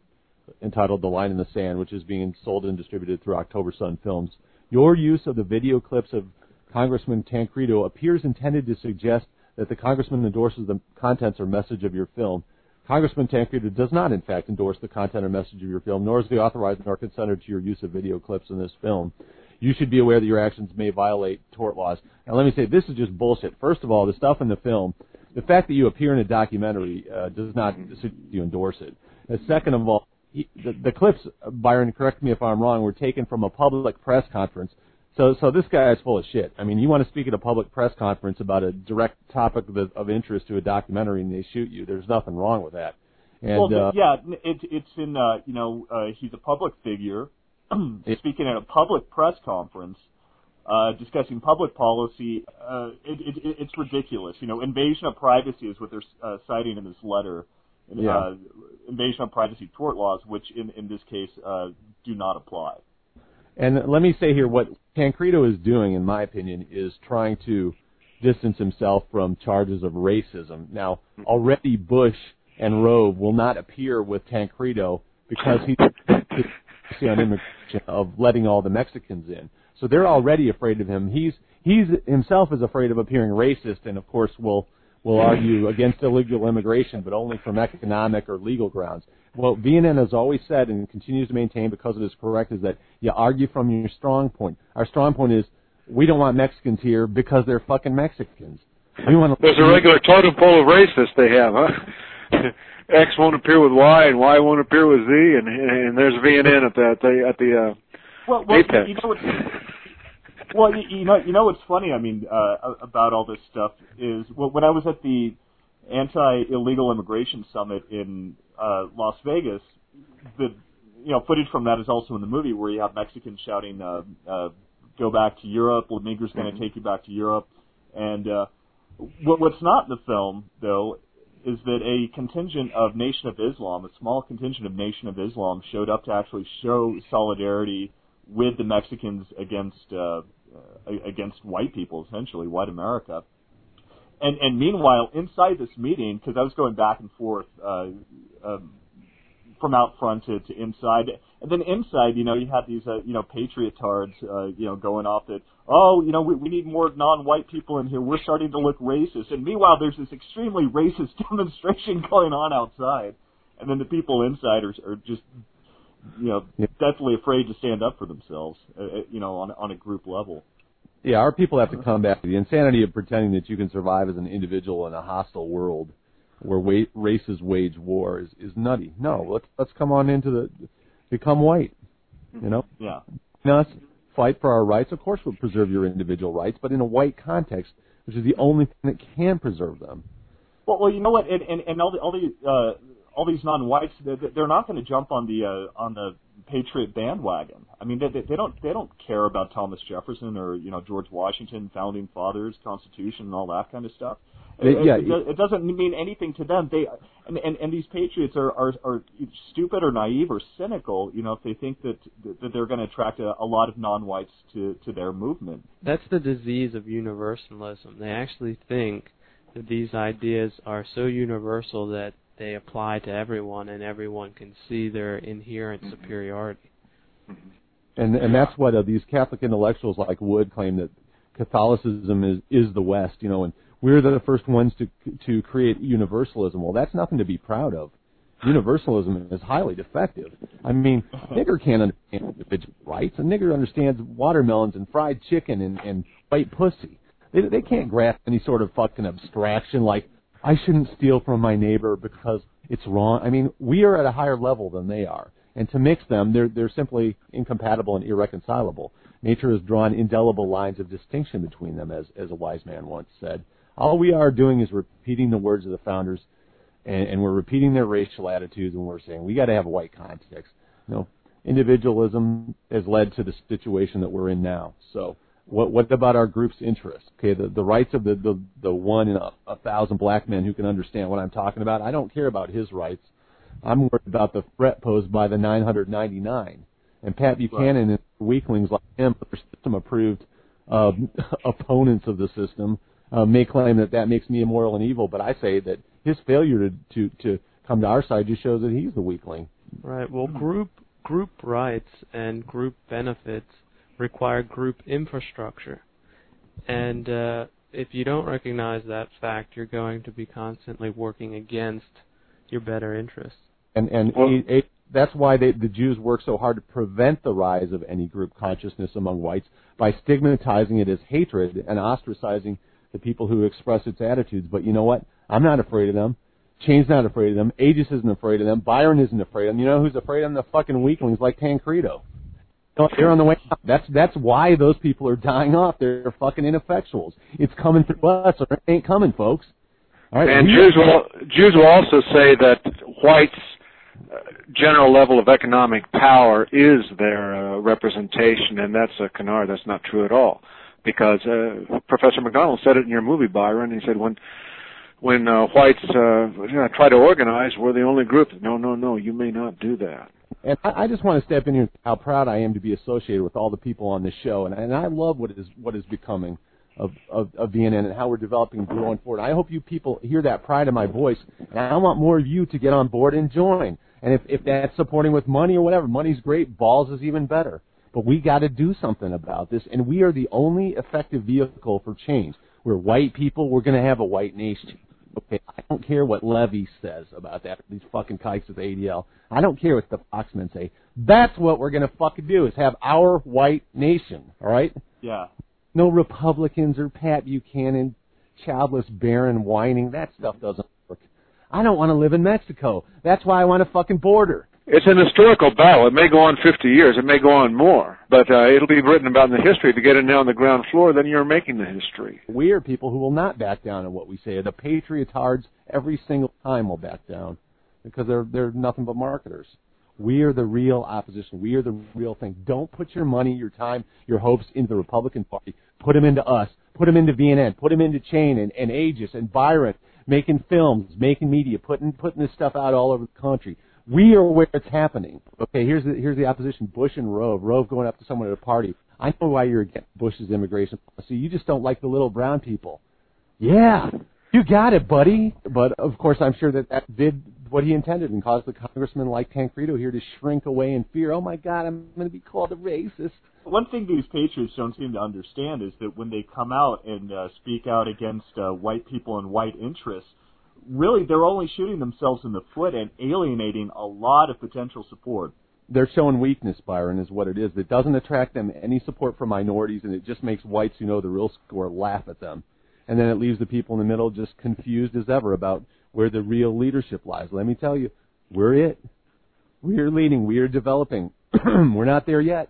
entitled The Line in the Sand, which is being sold and distributed through October Sun Films. Your use of the video clips of Congressman Tancredo appears intended to suggest that the congressman endorses the contents or message of your film. Congressman Tancredo does not, in fact, endorse the content or message of your film, nor is he authorized nor consented to your use of video clips in this film. You should be aware that your actions may violate tort laws." Now, let me say, this is just bullshit. First of all, the stuff in the film, the fact that you appear in a documentary does not you endorse it. And second of all, the clips, Byron, correct me if I'm wrong, were taken from a public press conference. So this guy is full of shit. I mean, you want to speak at a public press conference about a direct topic of interest to a documentary, and they shoot you. There's nothing wrong with that. And, it's in he's a public figure speaking at a public press conference discussing public policy. It's ridiculous. You know, invasion of privacy is what they're citing in this letter. Invasion of privacy tort laws, which in this case do not apply. And let me say here, what Tancredo is doing, in my opinion, is trying to distance himself from charges of racism. Now, already Bush and Rove will not appear with Tancredo because he's on immigration of letting all the Mexicans in. So they're already afraid of him. He's himself is afraid of appearing racist, and of course will argue against illegal immigration, but only from economic or legal grounds. Well, VNN has always said and continues to maintain, because it is correct, is that you argue from your strong point. Our strong point is we don't want Mexicans here because they're fucking Mexicans. There's a regular totem pole of racists they have, huh? X won't appear with Y, and Y won't appear with Z, and there's VNN at the apex. You know what's funny? I mean, about all this stuff is when I was at the anti-illegal immigration summit in Las Vegas, the footage from that is also in the movie, where you have Mexicans shouting, "Go back to Europe! La migra's going to take you back to Europe." And what's not in the film, though, is that a contingent of Nation of Islam, a small contingent of Nation of Islam, showed up to actually show solidarity with the Mexicans against white people, essentially white America. And meanwhile, inside this meeting, because I was going back and forth from out front to inside, and then inside, you had these, patriot tards, going off that, we need more non-white people in here. We're starting to look racist. And meanwhile, there's this extremely racist demonstration going on outside, and then the people inside are just, deathly afraid to stand up for themselves, on a group level. Yeah, our people have to combat the insanity of pretending that you can survive as an individual in a hostile world where races wage war is nutty. No, let's come on into become white, Yeah. Us fight for our rights. Of course, we'll preserve your individual rights, but in a white context, which is the only thing that can preserve them. Well, you know what? And all these non-whites, they're not going to jump on the Patriot bandwagon. I mean, they don't care about Thomas Jefferson or George Washington, founding fathers, Constitution, and all that kind of stuff. It doesn't mean anything to them. They and these patriots are stupid or naive or cynical, if they think that they're going to attract a lot of non-whites to their movement. That's the disease of universalism. They actually think that these ideas are so universal that they apply to everyone, and everyone can see their inherent superiority. And that's what these Catholic intellectuals like Wood claim, that Catholicism is the West, you know, and we're the first ones to create universalism. Well, that's nothing to be proud of. Universalism is highly defective. I mean, a nigger can't understand individual rights. A nigger understands watermelons and fried chicken and white pussy. They can't grasp any sort of fucking abstraction like, I shouldn't steal from my neighbor because it's wrong. I mean, we are at a higher level than they are. And to mix them, they're simply incompatible and irreconcilable. Nature has drawn indelible lines of distinction between them, as a wise man once said. All we are doing is repeating the words of the founders, and we're repeating their racial attitudes, and we're saying, we got to have a white context. You know, individualism has led to the situation that we're in now. So what about our group's interests? Okay, the rights of the one in a thousand black men who can understand what I'm talking about, I don't care about his rights. I'm worried about the threat posed by the 999. And Pat Buchanan and weaklings like him, their system-approved opponents of the system, may claim that makes me immoral and evil, but I say that his failure to come to our side just shows that he's the weakling. Right. Well, group rights and group benefits require group infrastructure. And if you don't recognize that fact, you're going to be constantly working against your better interests. And that's why the Jews work so hard to prevent the rise of any group consciousness among whites by stigmatizing it as hatred and ostracizing the people who express its attitudes. But you know what? I'm not afraid of them. Chain's not afraid of them. Aegis isn't afraid of them. Byron isn't afraid of them. You know who's afraid of them? The fucking weaklings like Tancredo. They're on the way out. That's why those people are dying off. They're fucking ineffectuals. It's coming through us, or it ain't coming, folks. All right. And Jews will also say that whites' general level of economic power is their representation, and that's a canard. That's not true at all, because Professor MacDonald said it in your movie, Byron. He said when whites try to organize, we're the only group. No, you may not do that. And I just want to step in here and say how proud I am to be associated with all the people on this show, and I love what is becoming of VNN and how we're developing and growing forward. I hope you people hear that pride in my voice, and I want more of you to get on board and join. And if that's supporting with money or whatever, money's great, balls is even better. But we got to do something about this, and we are the only effective vehicle for change. We're white people. We're going to have a white nation. Okay, I don't care what Levy says about that, these fucking kikes with ADL. I don't care what the Foxmen say. That's what we're going to fucking do, is have our white nation, all right? Yeah. No Republicans or Pat Buchanan, childless, barren, whining. That stuff doesn't work. I don't want to live in Mexico. That's why I want a fucking border. It's an historical battle. It may go on 50 years. It may go on more. But it'll be written about in the history. If you get it now on the ground floor, then you're making the history. We are people who will not back down on what we say. The patriotards every single time will back down because they're nothing but marketers. We are the real opposition. We are the real thing. Don't put your money, your time, your hopes into the Republican Party. Put them into us. Put them into VNN. Put them into Chain and Aegis and Byron, making films, making media, putting this stuff out all over the country. We are where it's happening. Okay, here's the opposition, Bush and Rove. Rove going up to someone at a party. I know why you're against Bush's immigration policy. You just don't like the little brown people. Yeah, you got it, buddy. But, of course, I'm sure that did what he intended and caused the congressman like Tancredo here to shrink away in fear. Oh, my God, I'm going to be called a racist. One thing these patriots don't seem to understand is that when they come out and speak out against white people and white interests, really, they're only shooting themselves in the foot and alienating a lot of potential support. They're showing weakness, Byron, is what it is. It doesn't attract them any support from minorities, and it just makes whites who know the real score laugh at them. And then it leaves the people in the middle just confused as ever about where the real leadership lies. Let me tell you, we're it. We're leading. We are developing. We're not there yet.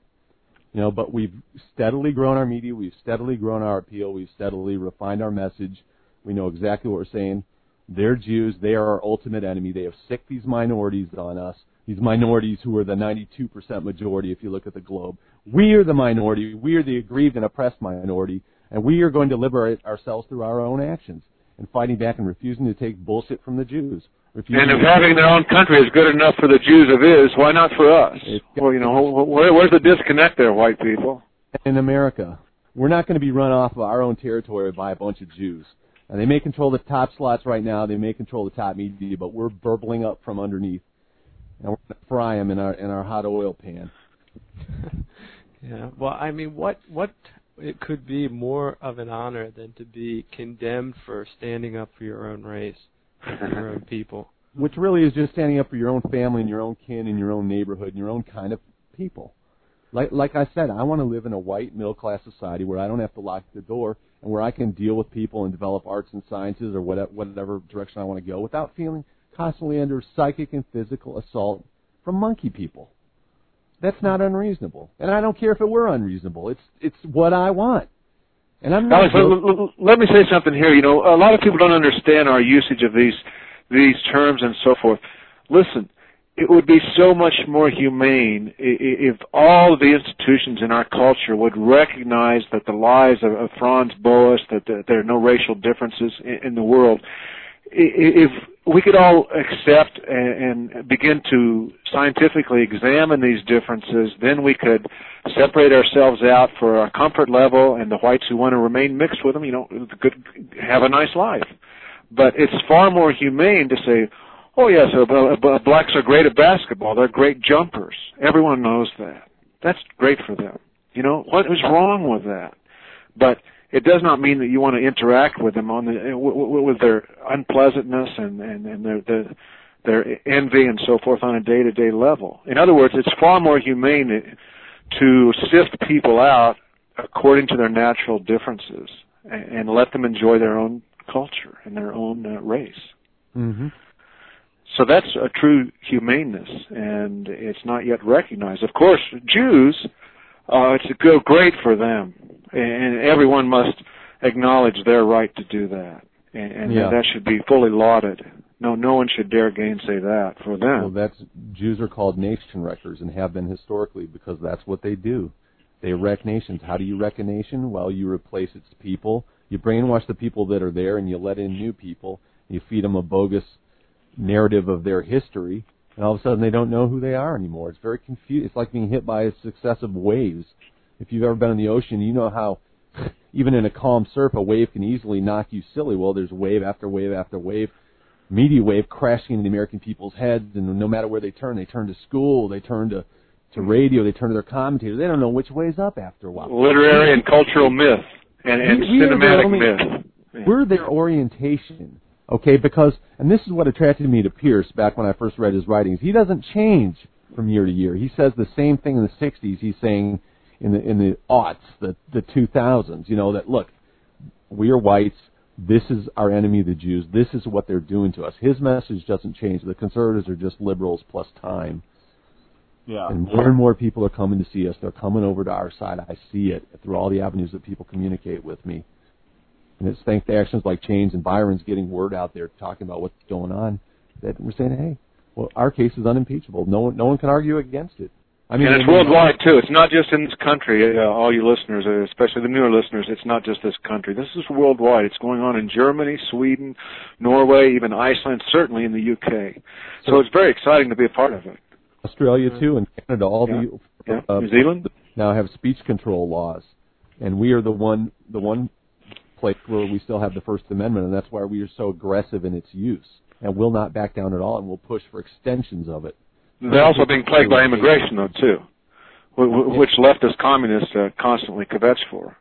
You know, but we've steadily grown our media. We've steadily grown our appeal. We've steadily refined our message. We know exactly what we're saying. They're Jews. They are our ultimate enemy. They have sicked these minorities on us, these minorities who are the 92% majority if you look at the globe. We are the minority. We are the aggrieved and oppressed minority, and we are going to liberate ourselves through our own actions and fighting back and refusing to take bullshit from the Jews. And if having their own country is good enough for the Jews of is, why not for us? Well, you know, where's the disconnect there, white people? In America, we're not going to be run off of our own territory by a bunch of Jews. And they may control the top slots right now. They may control the top media, but we're burbling up from underneath, and we're going to fry them in our hot oil pan. Yeah. Well, I mean, what it could be more of an honor than to be condemned for standing up for your own race, for your own people. Which really is just standing up for your own family and your own kin and your own neighborhood and your own kind of people. Like I said, I want to live in a white middle-class society where I don't have to lock the door and where I can deal with people and develop arts and sciences or whatever direction I want to go without feeling constantly under psychic and physical assault from monkey people. That's not unreasonable. And I don't care if it were unreasonable. It's what I want. And I'm not. Alex, let me say something here. You know, a lot of people don't understand our usage of these terms and so forth. Listen, it would be so much more humane if all of the institutions in our culture would recognize that the lies of Franz Boas, that there are no racial differences in the world. If we could all accept and begin to scientifically examine these differences, then we could separate ourselves out for our comfort level, and the whites who want to remain mixed with them, you know, could have a nice life. But it's far more humane to say, oh, yes, blacks are great at basketball. They're great jumpers. Everyone knows that. That's great for them. You know, what is wrong with that? But it does not mean that you want to interact with them with their unpleasantness and their envy and so forth on a day-to-day level. In other words, it's far more humane to sift people out according to their natural differences and let them enjoy their own culture and their own race. Mm-hmm. So that's a true humaneness, and it's not yet recognized. Of course, Jews, it's great for them, and everyone must acknowledge their right to do that, and yeah, that should be fully lauded. No one should dare gainsay that for them. Well, Jews are called nation wreckers and have been historically because that's what they do. They wreck nations. How do you wreck a nation? Well, you replace its people. You brainwash the people that are there, and you let in new people. You feed them a bogus narrative of their history, and all of a sudden they don't know who they are anymore. It's very confusing. It's like being hit by successive waves. If you've ever been in the ocean, you know how even in a calm surf, a wave can easily knock you silly. Well, there's wave after wave after wave, media wave crashing into the American people's heads, and no matter where they turn to school, they turn to radio, they turn to their commentators. They don't know which way's up after a while. Literary and cultural myth and cinematic myth. We're their orientation. Okay, because, and this is what attracted me to Pierce back when I first read his writings. He doesn't change from year to year. He says the same thing in the 60s. He's saying in the aughts, the 2000s, you know, that, look, we are whites. This is our enemy, the Jews. This is what they're doing to us. His message doesn't change. The conservatives are just liberals plus time. Yeah. And more people are coming to see us. They're coming over to our side. I see it through all the avenues that people communicate with me. And it's thanks to actions like Chains and Byron's getting word out there, talking about what's going on, that we're saying, hey, well, our case is unimpeachable. No one can argue against it. I mean, and it's worldwide, too. It's not just in this country, all you listeners, especially the newer listeners. It's not just this country. This is worldwide. It's going on in Germany, Sweden, Norway, even Iceland, certainly in the U.K. So it's very exciting to be a part of it. Australia, too, and Canada, New Zealand now have speech control laws. And we are the one place where we still have the First Amendment, and that's why we are so aggressive in its use and will not back down at all and will push for extensions of it. They're also being plagued by immigration, though, too, which leftist communists constantly kvetch for.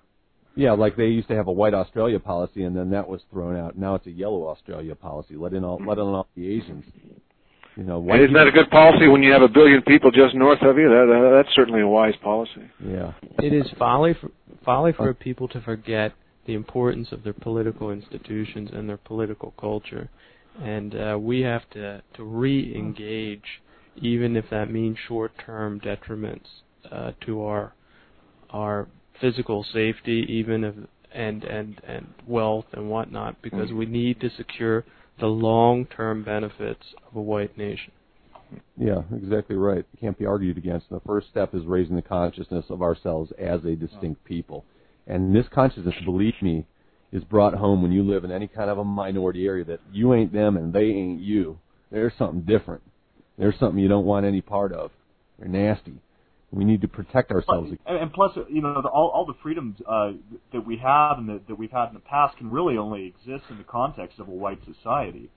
Yeah, like they used to have a white Australia policy, and then that was thrown out. Now it's a yellow Australia policy. Let in all the Asians. You know, and isn't that a good policy when you have 1 billion people just north of you? That's certainly a wise policy. Yeah, it is folly for people to forget the importance of their political institutions and their political culture. And we have to re-engage, even if that means short-term detriments to our physical safety, even if and wealth and whatnot, because we need to secure the long-term benefits of a white nation. Yeah, exactly right. It can't be argued against. The first step is raising the consciousness of ourselves as a distinct people. And this consciousness, believe me, is brought home when you live in any kind of a minority area that you ain't them and they ain't you. There's something different. There's something you don't want any part of. They're nasty. We need to protect ourselves. And plus, you know, all the freedoms that we have and that we've had in the past can really only exist in the context of a white society.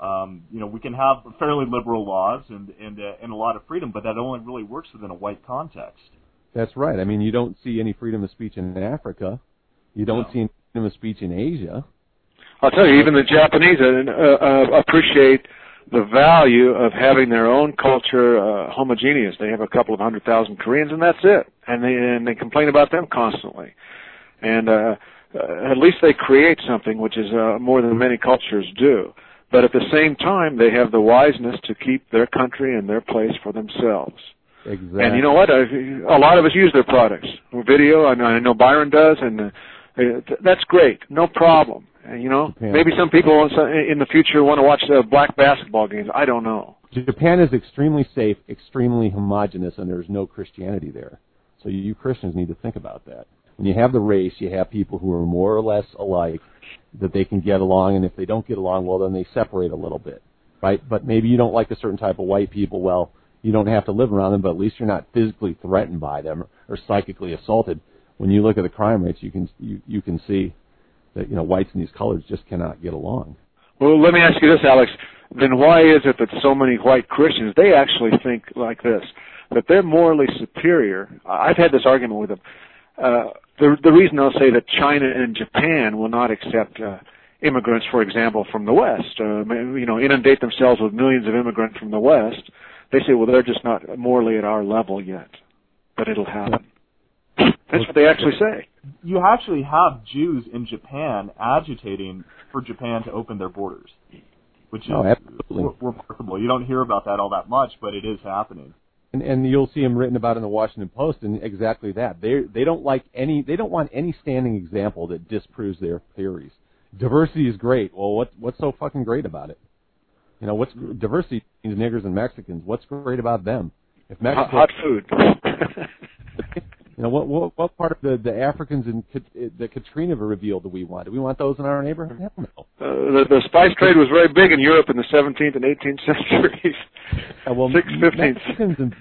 You know, we can have fairly liberal laws and a lot of freedom, but that only really works within a white context. That's right. I mean, you don't see any freedom of speech in Africa. You don't see any freedom of speech in Asia. I'll tell you, even the Japanese appreciate the value of having their own culture homogeneous. They have a couple of 100,000 Koreans, and that's it. And they complain about them constantly. And at least they create something, which is more than many cultures do. But at the same time, they have the wiseness to keep their country and their place for themselves. Exactly. And you know what? A lot of us use their products. Video, I know Byron does, and that's great. No problem. You know, maybe some people in the future want to watch the black basketball games. I don't know. Japan is extremely safe, extremely homogenous, and there's no Christianity there. So you Christians need to think about that. When you have the race, you have people who are more or less alike that they can get along, and if they don't get along, well, then they separate a little bit, right? But maybe you don't like a certain type of white people. Well, you don't have to live around them, but at least you're not physically threatened by them or psychically assaulted. When you look at the crime rates, you can see that, you know, whites and these coloreds just cannot get along. Well, let me ask you this, Alex. Then why is it that so many white Christians, they actually think like this, that they're morally superior? I've had this argument with them. The reason I'll say that China and Japan will not accept immigrants, for example, from the West, you know, inundate themselves with millions of immigrants from the West, they say, well, they're just not morally at our level yet, but it'll happen. That's what they actually say. You actually have Jews in Japan agitating for Japan to open their borders, which is remarkable. You don't hear about that all that much, but it is happening. And you'll see them written about in the Washington Post, and exactly that. They don't like any. They don't want any standing example that disproves their theories. Diversity is great. Well, what's so fucking great about it? You know, what's diversity means niggers and Mexicans. What's great about them? If Mexico, hot food. You know, what part of the Africans in the Katrina revealed do we want? Do we want those in our neighborhood? Hell no. The spice trade was very big in Europe in the 17th and 18th centuries. Well, 6th, 15th.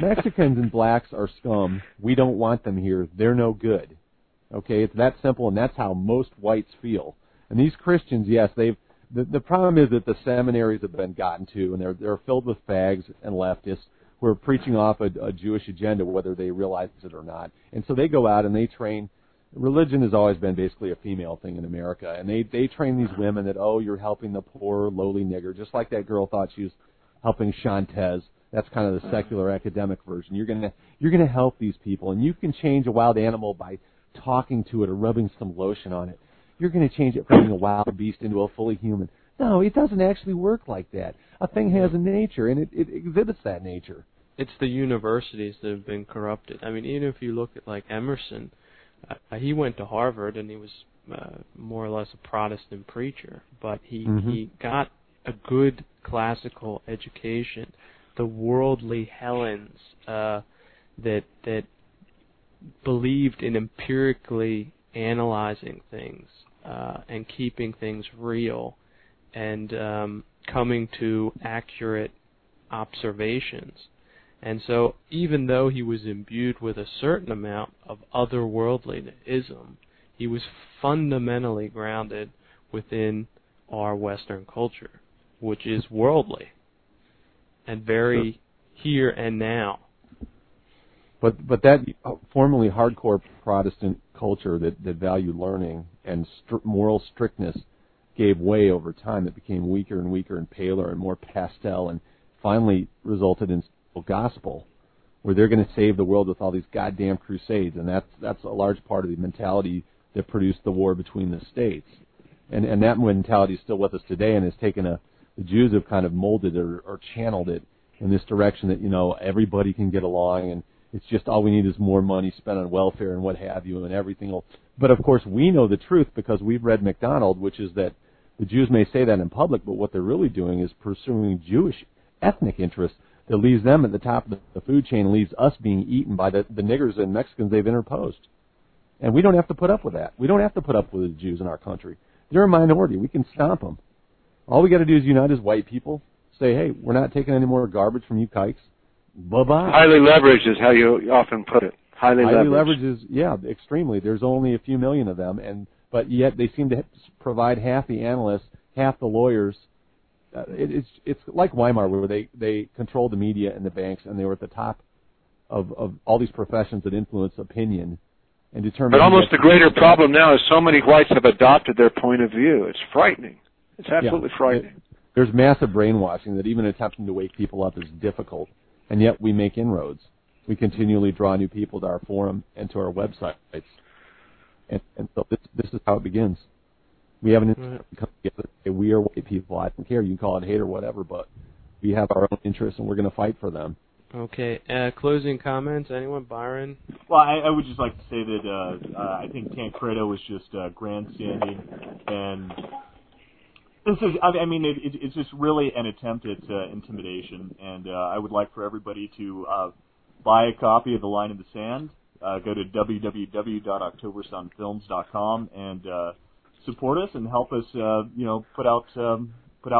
Mexicans and blacks are scum. We don't want them here. They're no good. Okay, it's that simple, and that's how most whites feel. And these Christians, yes, the problem is that the seminaries have been gotten to, and they're filled with fags and leftists. We're preaching off a Jewish agenda, whether they realize it or not. And so they go out and they train. Religion has always been basically a female thing in America. And they train these women that, oh, you're helping the poor, lowly nigger, just like that girl thought she was helping Shantez. That's kind of the secular academic version. You're gonna help these people. And you can change a wild animal by talking to it or rubbing some lotion on it. You're going to change it from being a wild beast into a fully human. No, it doesn't actually work like that. A thing has a nature, and it exhibits that nature. It's the universities that have been corrupted. I mean, even if you look at, like, Emerson, he went to Harvard, and he was more or less a Protestant preacher, but he got a good classical education. The worldly Hellenes that believed in empirically analyzing things and keeping things real and coming to accurate observations. And so even though he was imbued with a certain amount of otherworldlyism, he was fundamentally grounded within our Western culture, which is worldly and very here and now. But that formerly hardcore Protestant culture that valued learning and moral strictness gave way over time. It became weaker and weaker and paler and more pastel, and finally resulted in gospel, where they're going to save the world with all these goddamn crusades, and that's a large part of the mentality that produced the war between the states. And that mentality is still with us today, and has taken the Jews have kind of molded or channeled it in this direction that, you know, everybody can get along, and it's just all we need is more money spent on welfare and what have you, and everything else. But of course we know the truth because we've read MacDonald, which is that the Jews may say that in public, but what they're really doing is pursuing Jewish ethnic interests that leaves them at the top of the food chain and leaves us being eaten by the niggers and Mexicans they've interposed. And we don't have to put up with that. We don't have to put up with the Jews in our country. They're a minority. We can stomp them. All we got to do is unite as white people, say, hey, we're not taking any more garbage from you kikes. Bye-bye. Highly leveraged is how you often put it. Highly leveraged is, yeah, extremely. There's only a few million of them, but yet they seem to provide half the analysts, half the lawyers. It's like Weimar, where they controlled the media and the banks, and they were at the top of all these professions that influence opinion and determine. But almost the greater problem now is so many whites have adopted their point of view. It's frightening. It's absolutely frightening. There's massive brainwashing that even attempting to wake people up is difficult, and yet we make inroads. We continually draw new people to our forum and to our websites, and so this is how it begins. We have an interest to come together. We are white people. I don't care. You can call it hate or whatever, but we have our own interests, and we're going to fight for them. Okay. Closing comments. Anyone? Byron? Well, I would just like to say that I think Tancredo was just grandstanding, and this is, I mean, it's just really an attempt at intimidation, and I would like for everybody to buy a copy of The Line in the Sand, go to www.OctoberSunFilms.com, and support us and help us, put out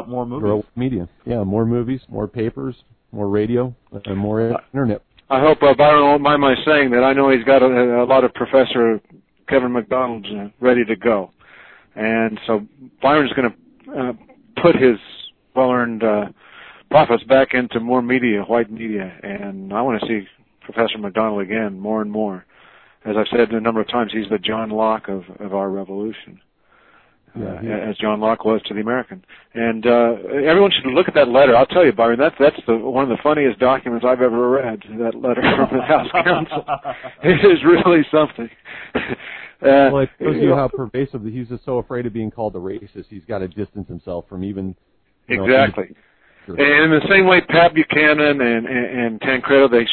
more movies. Media, yeah, more movies, more papers, more radio, and more internet. I hope Byron won't mind my saying that I know he's got a lot of Professor Kevin MacDonald ready to go, and so Byron's going to put his well-earned profits back into more media, white media, and I want to see Professor MacDonald again, more and more. As I've said a number of times, he's the John Locke of our revolution. As John Locke was to the American. And everyone should look at that letter. I'll tell you, Byron, that's one of the funniest documents I've ever read, that letter from the House Counsel. It is really something. Well, it shows you how pervasive. He's just so afraid of being called a racist, he's got to distance himself from even... Exactly. Know, and in the same way, Pat Buchanan and Tancredo, they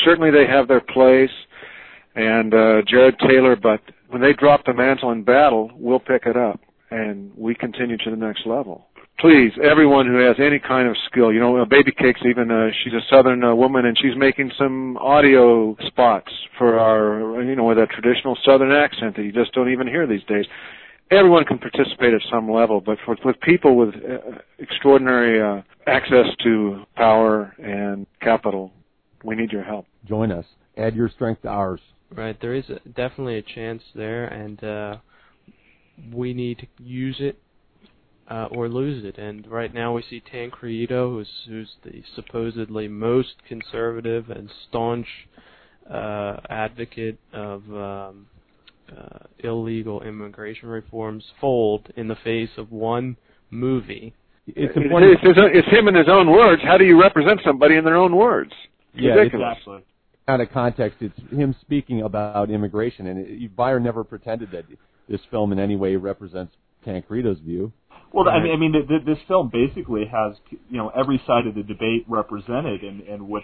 have their place, and Jared Taylor, but when they drop the mantle in battle, we'll pick it up. And we continue to the next level. Please, everyone who has any kind of skill, Baby Cakes, even she's a Southern woman, and she's making some audio spots for our, with a traditional Southern accent that you just don't even hear these days. Everyone can participate at some level, but with people with extraordinary access to power and capital, we need your help. Join us. Add your strength to ours. Right. There is definitely a chance there, and... we need to use it or lose it. And right now we see Tancredo, who's the supposedly most conservative and staunch advocate of illegal immigration reforms, fold in the face of one movie. It's him in his own words. How do you represent somebody in their own words? Yeah, ridiculous. Exactly. Out of context, it's him speaking about immigration, and Byron never pretended that this film in any way represents Tancredo's view. Well, I mean, this film basically has every side of the debate represented, and what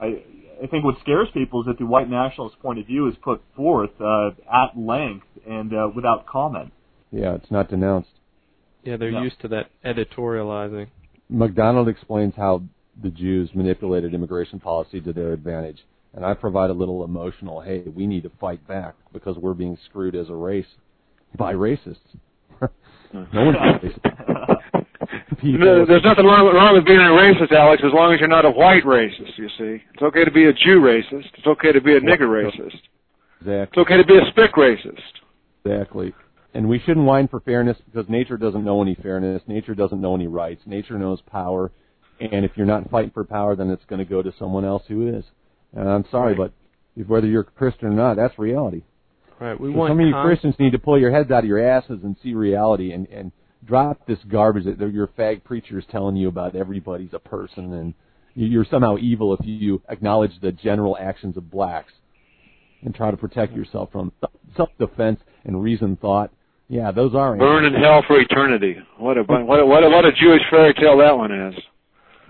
I think what scares people is that the white nationalist point of view is put forth at length and without comment. Yeah, it's not denounced. Yeah, they're used to that editorializing. MacDonald explains how the Jews manipulated immigration policy to their advantage. And I provide a little emotional, hey, we need to fight back because we're being screwed as a race by racists. No one's racist. No, there's nothing wrong with being a racist, Alex, as long as you're not a white racist, you see. It's okay to be a Jew racist. It's okay to be a nigger racist. Exactly. It's okay to be a spick racist. Exactly. And we shouldn't whine for fairness because nature doesn't know any fairness. Nature doesn't know any rights. Nature knows power. And if you're not fighting for power, then it's going to go to someone else who is. And I'm sorry, but whether you're Christian or not, that's reality. Right. Some of you Christians need to pull your heads out of your asses and see reality and drop this garbage that your fag preacher is telling you about everybody's a person and you're somehow evil if you acknowledge the general actions of blacks and try to protect yourself from self-defense and reasoned thought. Yeah, those are... Burn in hell for eternity. What a Jewish fairy tale that one is.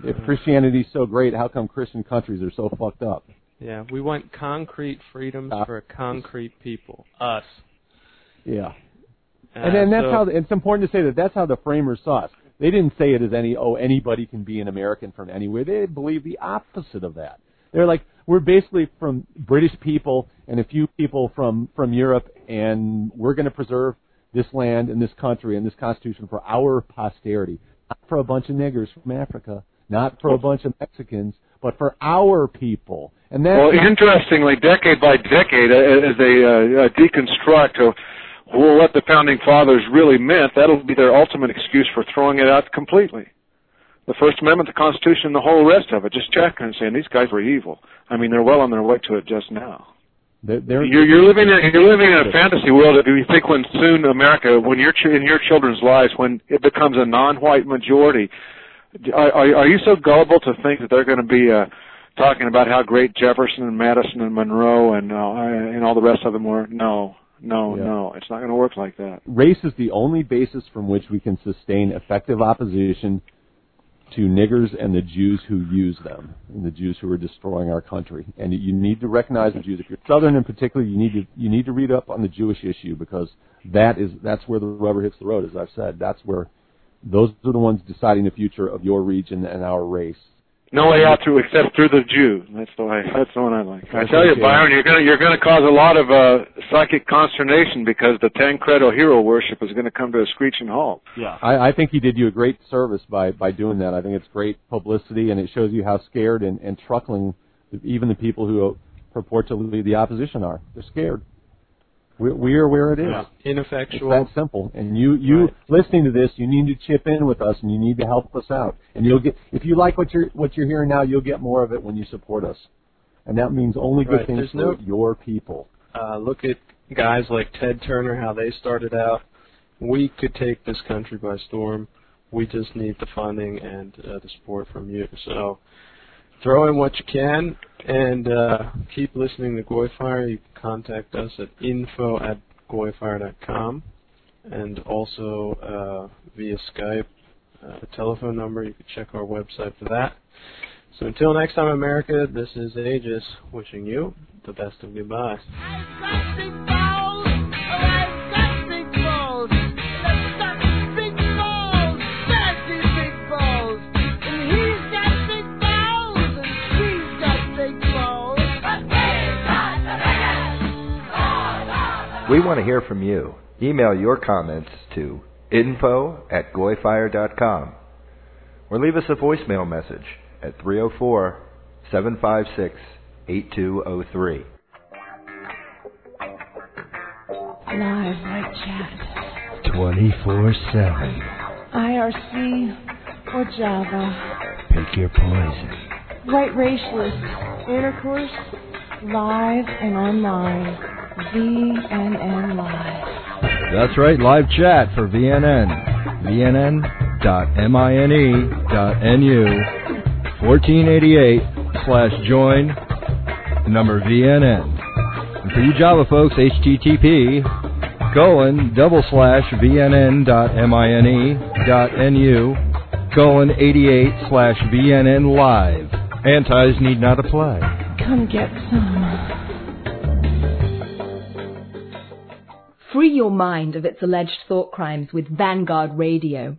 If Christianity's so great, how come Christian countries are so fucked up? Yeah, we want concrete freedoms for a concrete people, us. Yeah, and that's how it's important to say that's how the framers saw us. They didn't say it as anybody can be an American from anywhere. They believed the opposite of that. They're like, we're basically from British people and a few people from Europe, and we're going to preserve this land and this country and this constitution for our posterity, not for a bunch of niggers from Africa. Not for a bunch of Mexicans, but for our people. And that's interestingly, decade by decade, as they deconstruct what the Founding Fathers really meant, that'll be their ultimate excuse for throwing it out completely. The First Amendment, the Constitution, the whole rest of it, just checking and saying these guys were evil. I mean, they're well on their way to it just now. You're living in a fantasy world if you think when soon America, when you're in your children's lives, when it becomes a non-white majority, are you so gullible to think that they're going to be talking about how great Jefferson and Madison and Monroe and all the rest of them were? No, it's not going to work like that. Race is the only basis from which we can sustain effective opposition to niggers and the Jews who use them, and the Jews who are destroying our country. And you need to recognize the Jews. If you're Southern in particular, you need to read up on the Jewish issue, because that's where the rubber hits the road, as I've said. That's where those are the ones deciding the future of your region and our race. No way out except through the Jew. That's the one I like. I tell you, Byron, you're gonna cause a lot of psychic consternation, because the Tancredo hero worship is gonna come to a screeching halt. Yeah, I think he did you a great service by doing that. I think it's great publicity, and it shows you how scared and truckling even the people who purport to lead the opposition are. They're scared. We are where it is. Yeah. Ineffectual. It's that simple. And you listening to this, you need to chip in with us, and you need to help us out. And you'll get, if you like what you're hearing now, you'll get more of it when you support us. And that means only good things for your people. Look at guys like Ted Turner, how they started out. We could take this country by storm. We just need the funding and the support from you. So throw in what you can, and keep listening to Goyfire. You can contact us at info@goyfire.com, and also via Skype, a telephone number. You can check our website for that. So until next time, America, this is Aegis wishing you the best of goodbye. We want to hear from you. Email your comments to info@goyfire.com, or leave us a voicemail message at 304-756-8203. Live like chat. 24/7. IRC or Java. Pick your poison. White racialist. Intercourse. Live and online. VNN Live. That's right, live chat for VNN. VNN.mine.nu 1488/join number VNN. And for you Java folks, http://VNN.mine.nu:88/VNN Live. Antis need not apply. Come get some. Free your mind of its alleged thought crimes with Vanguard Radio.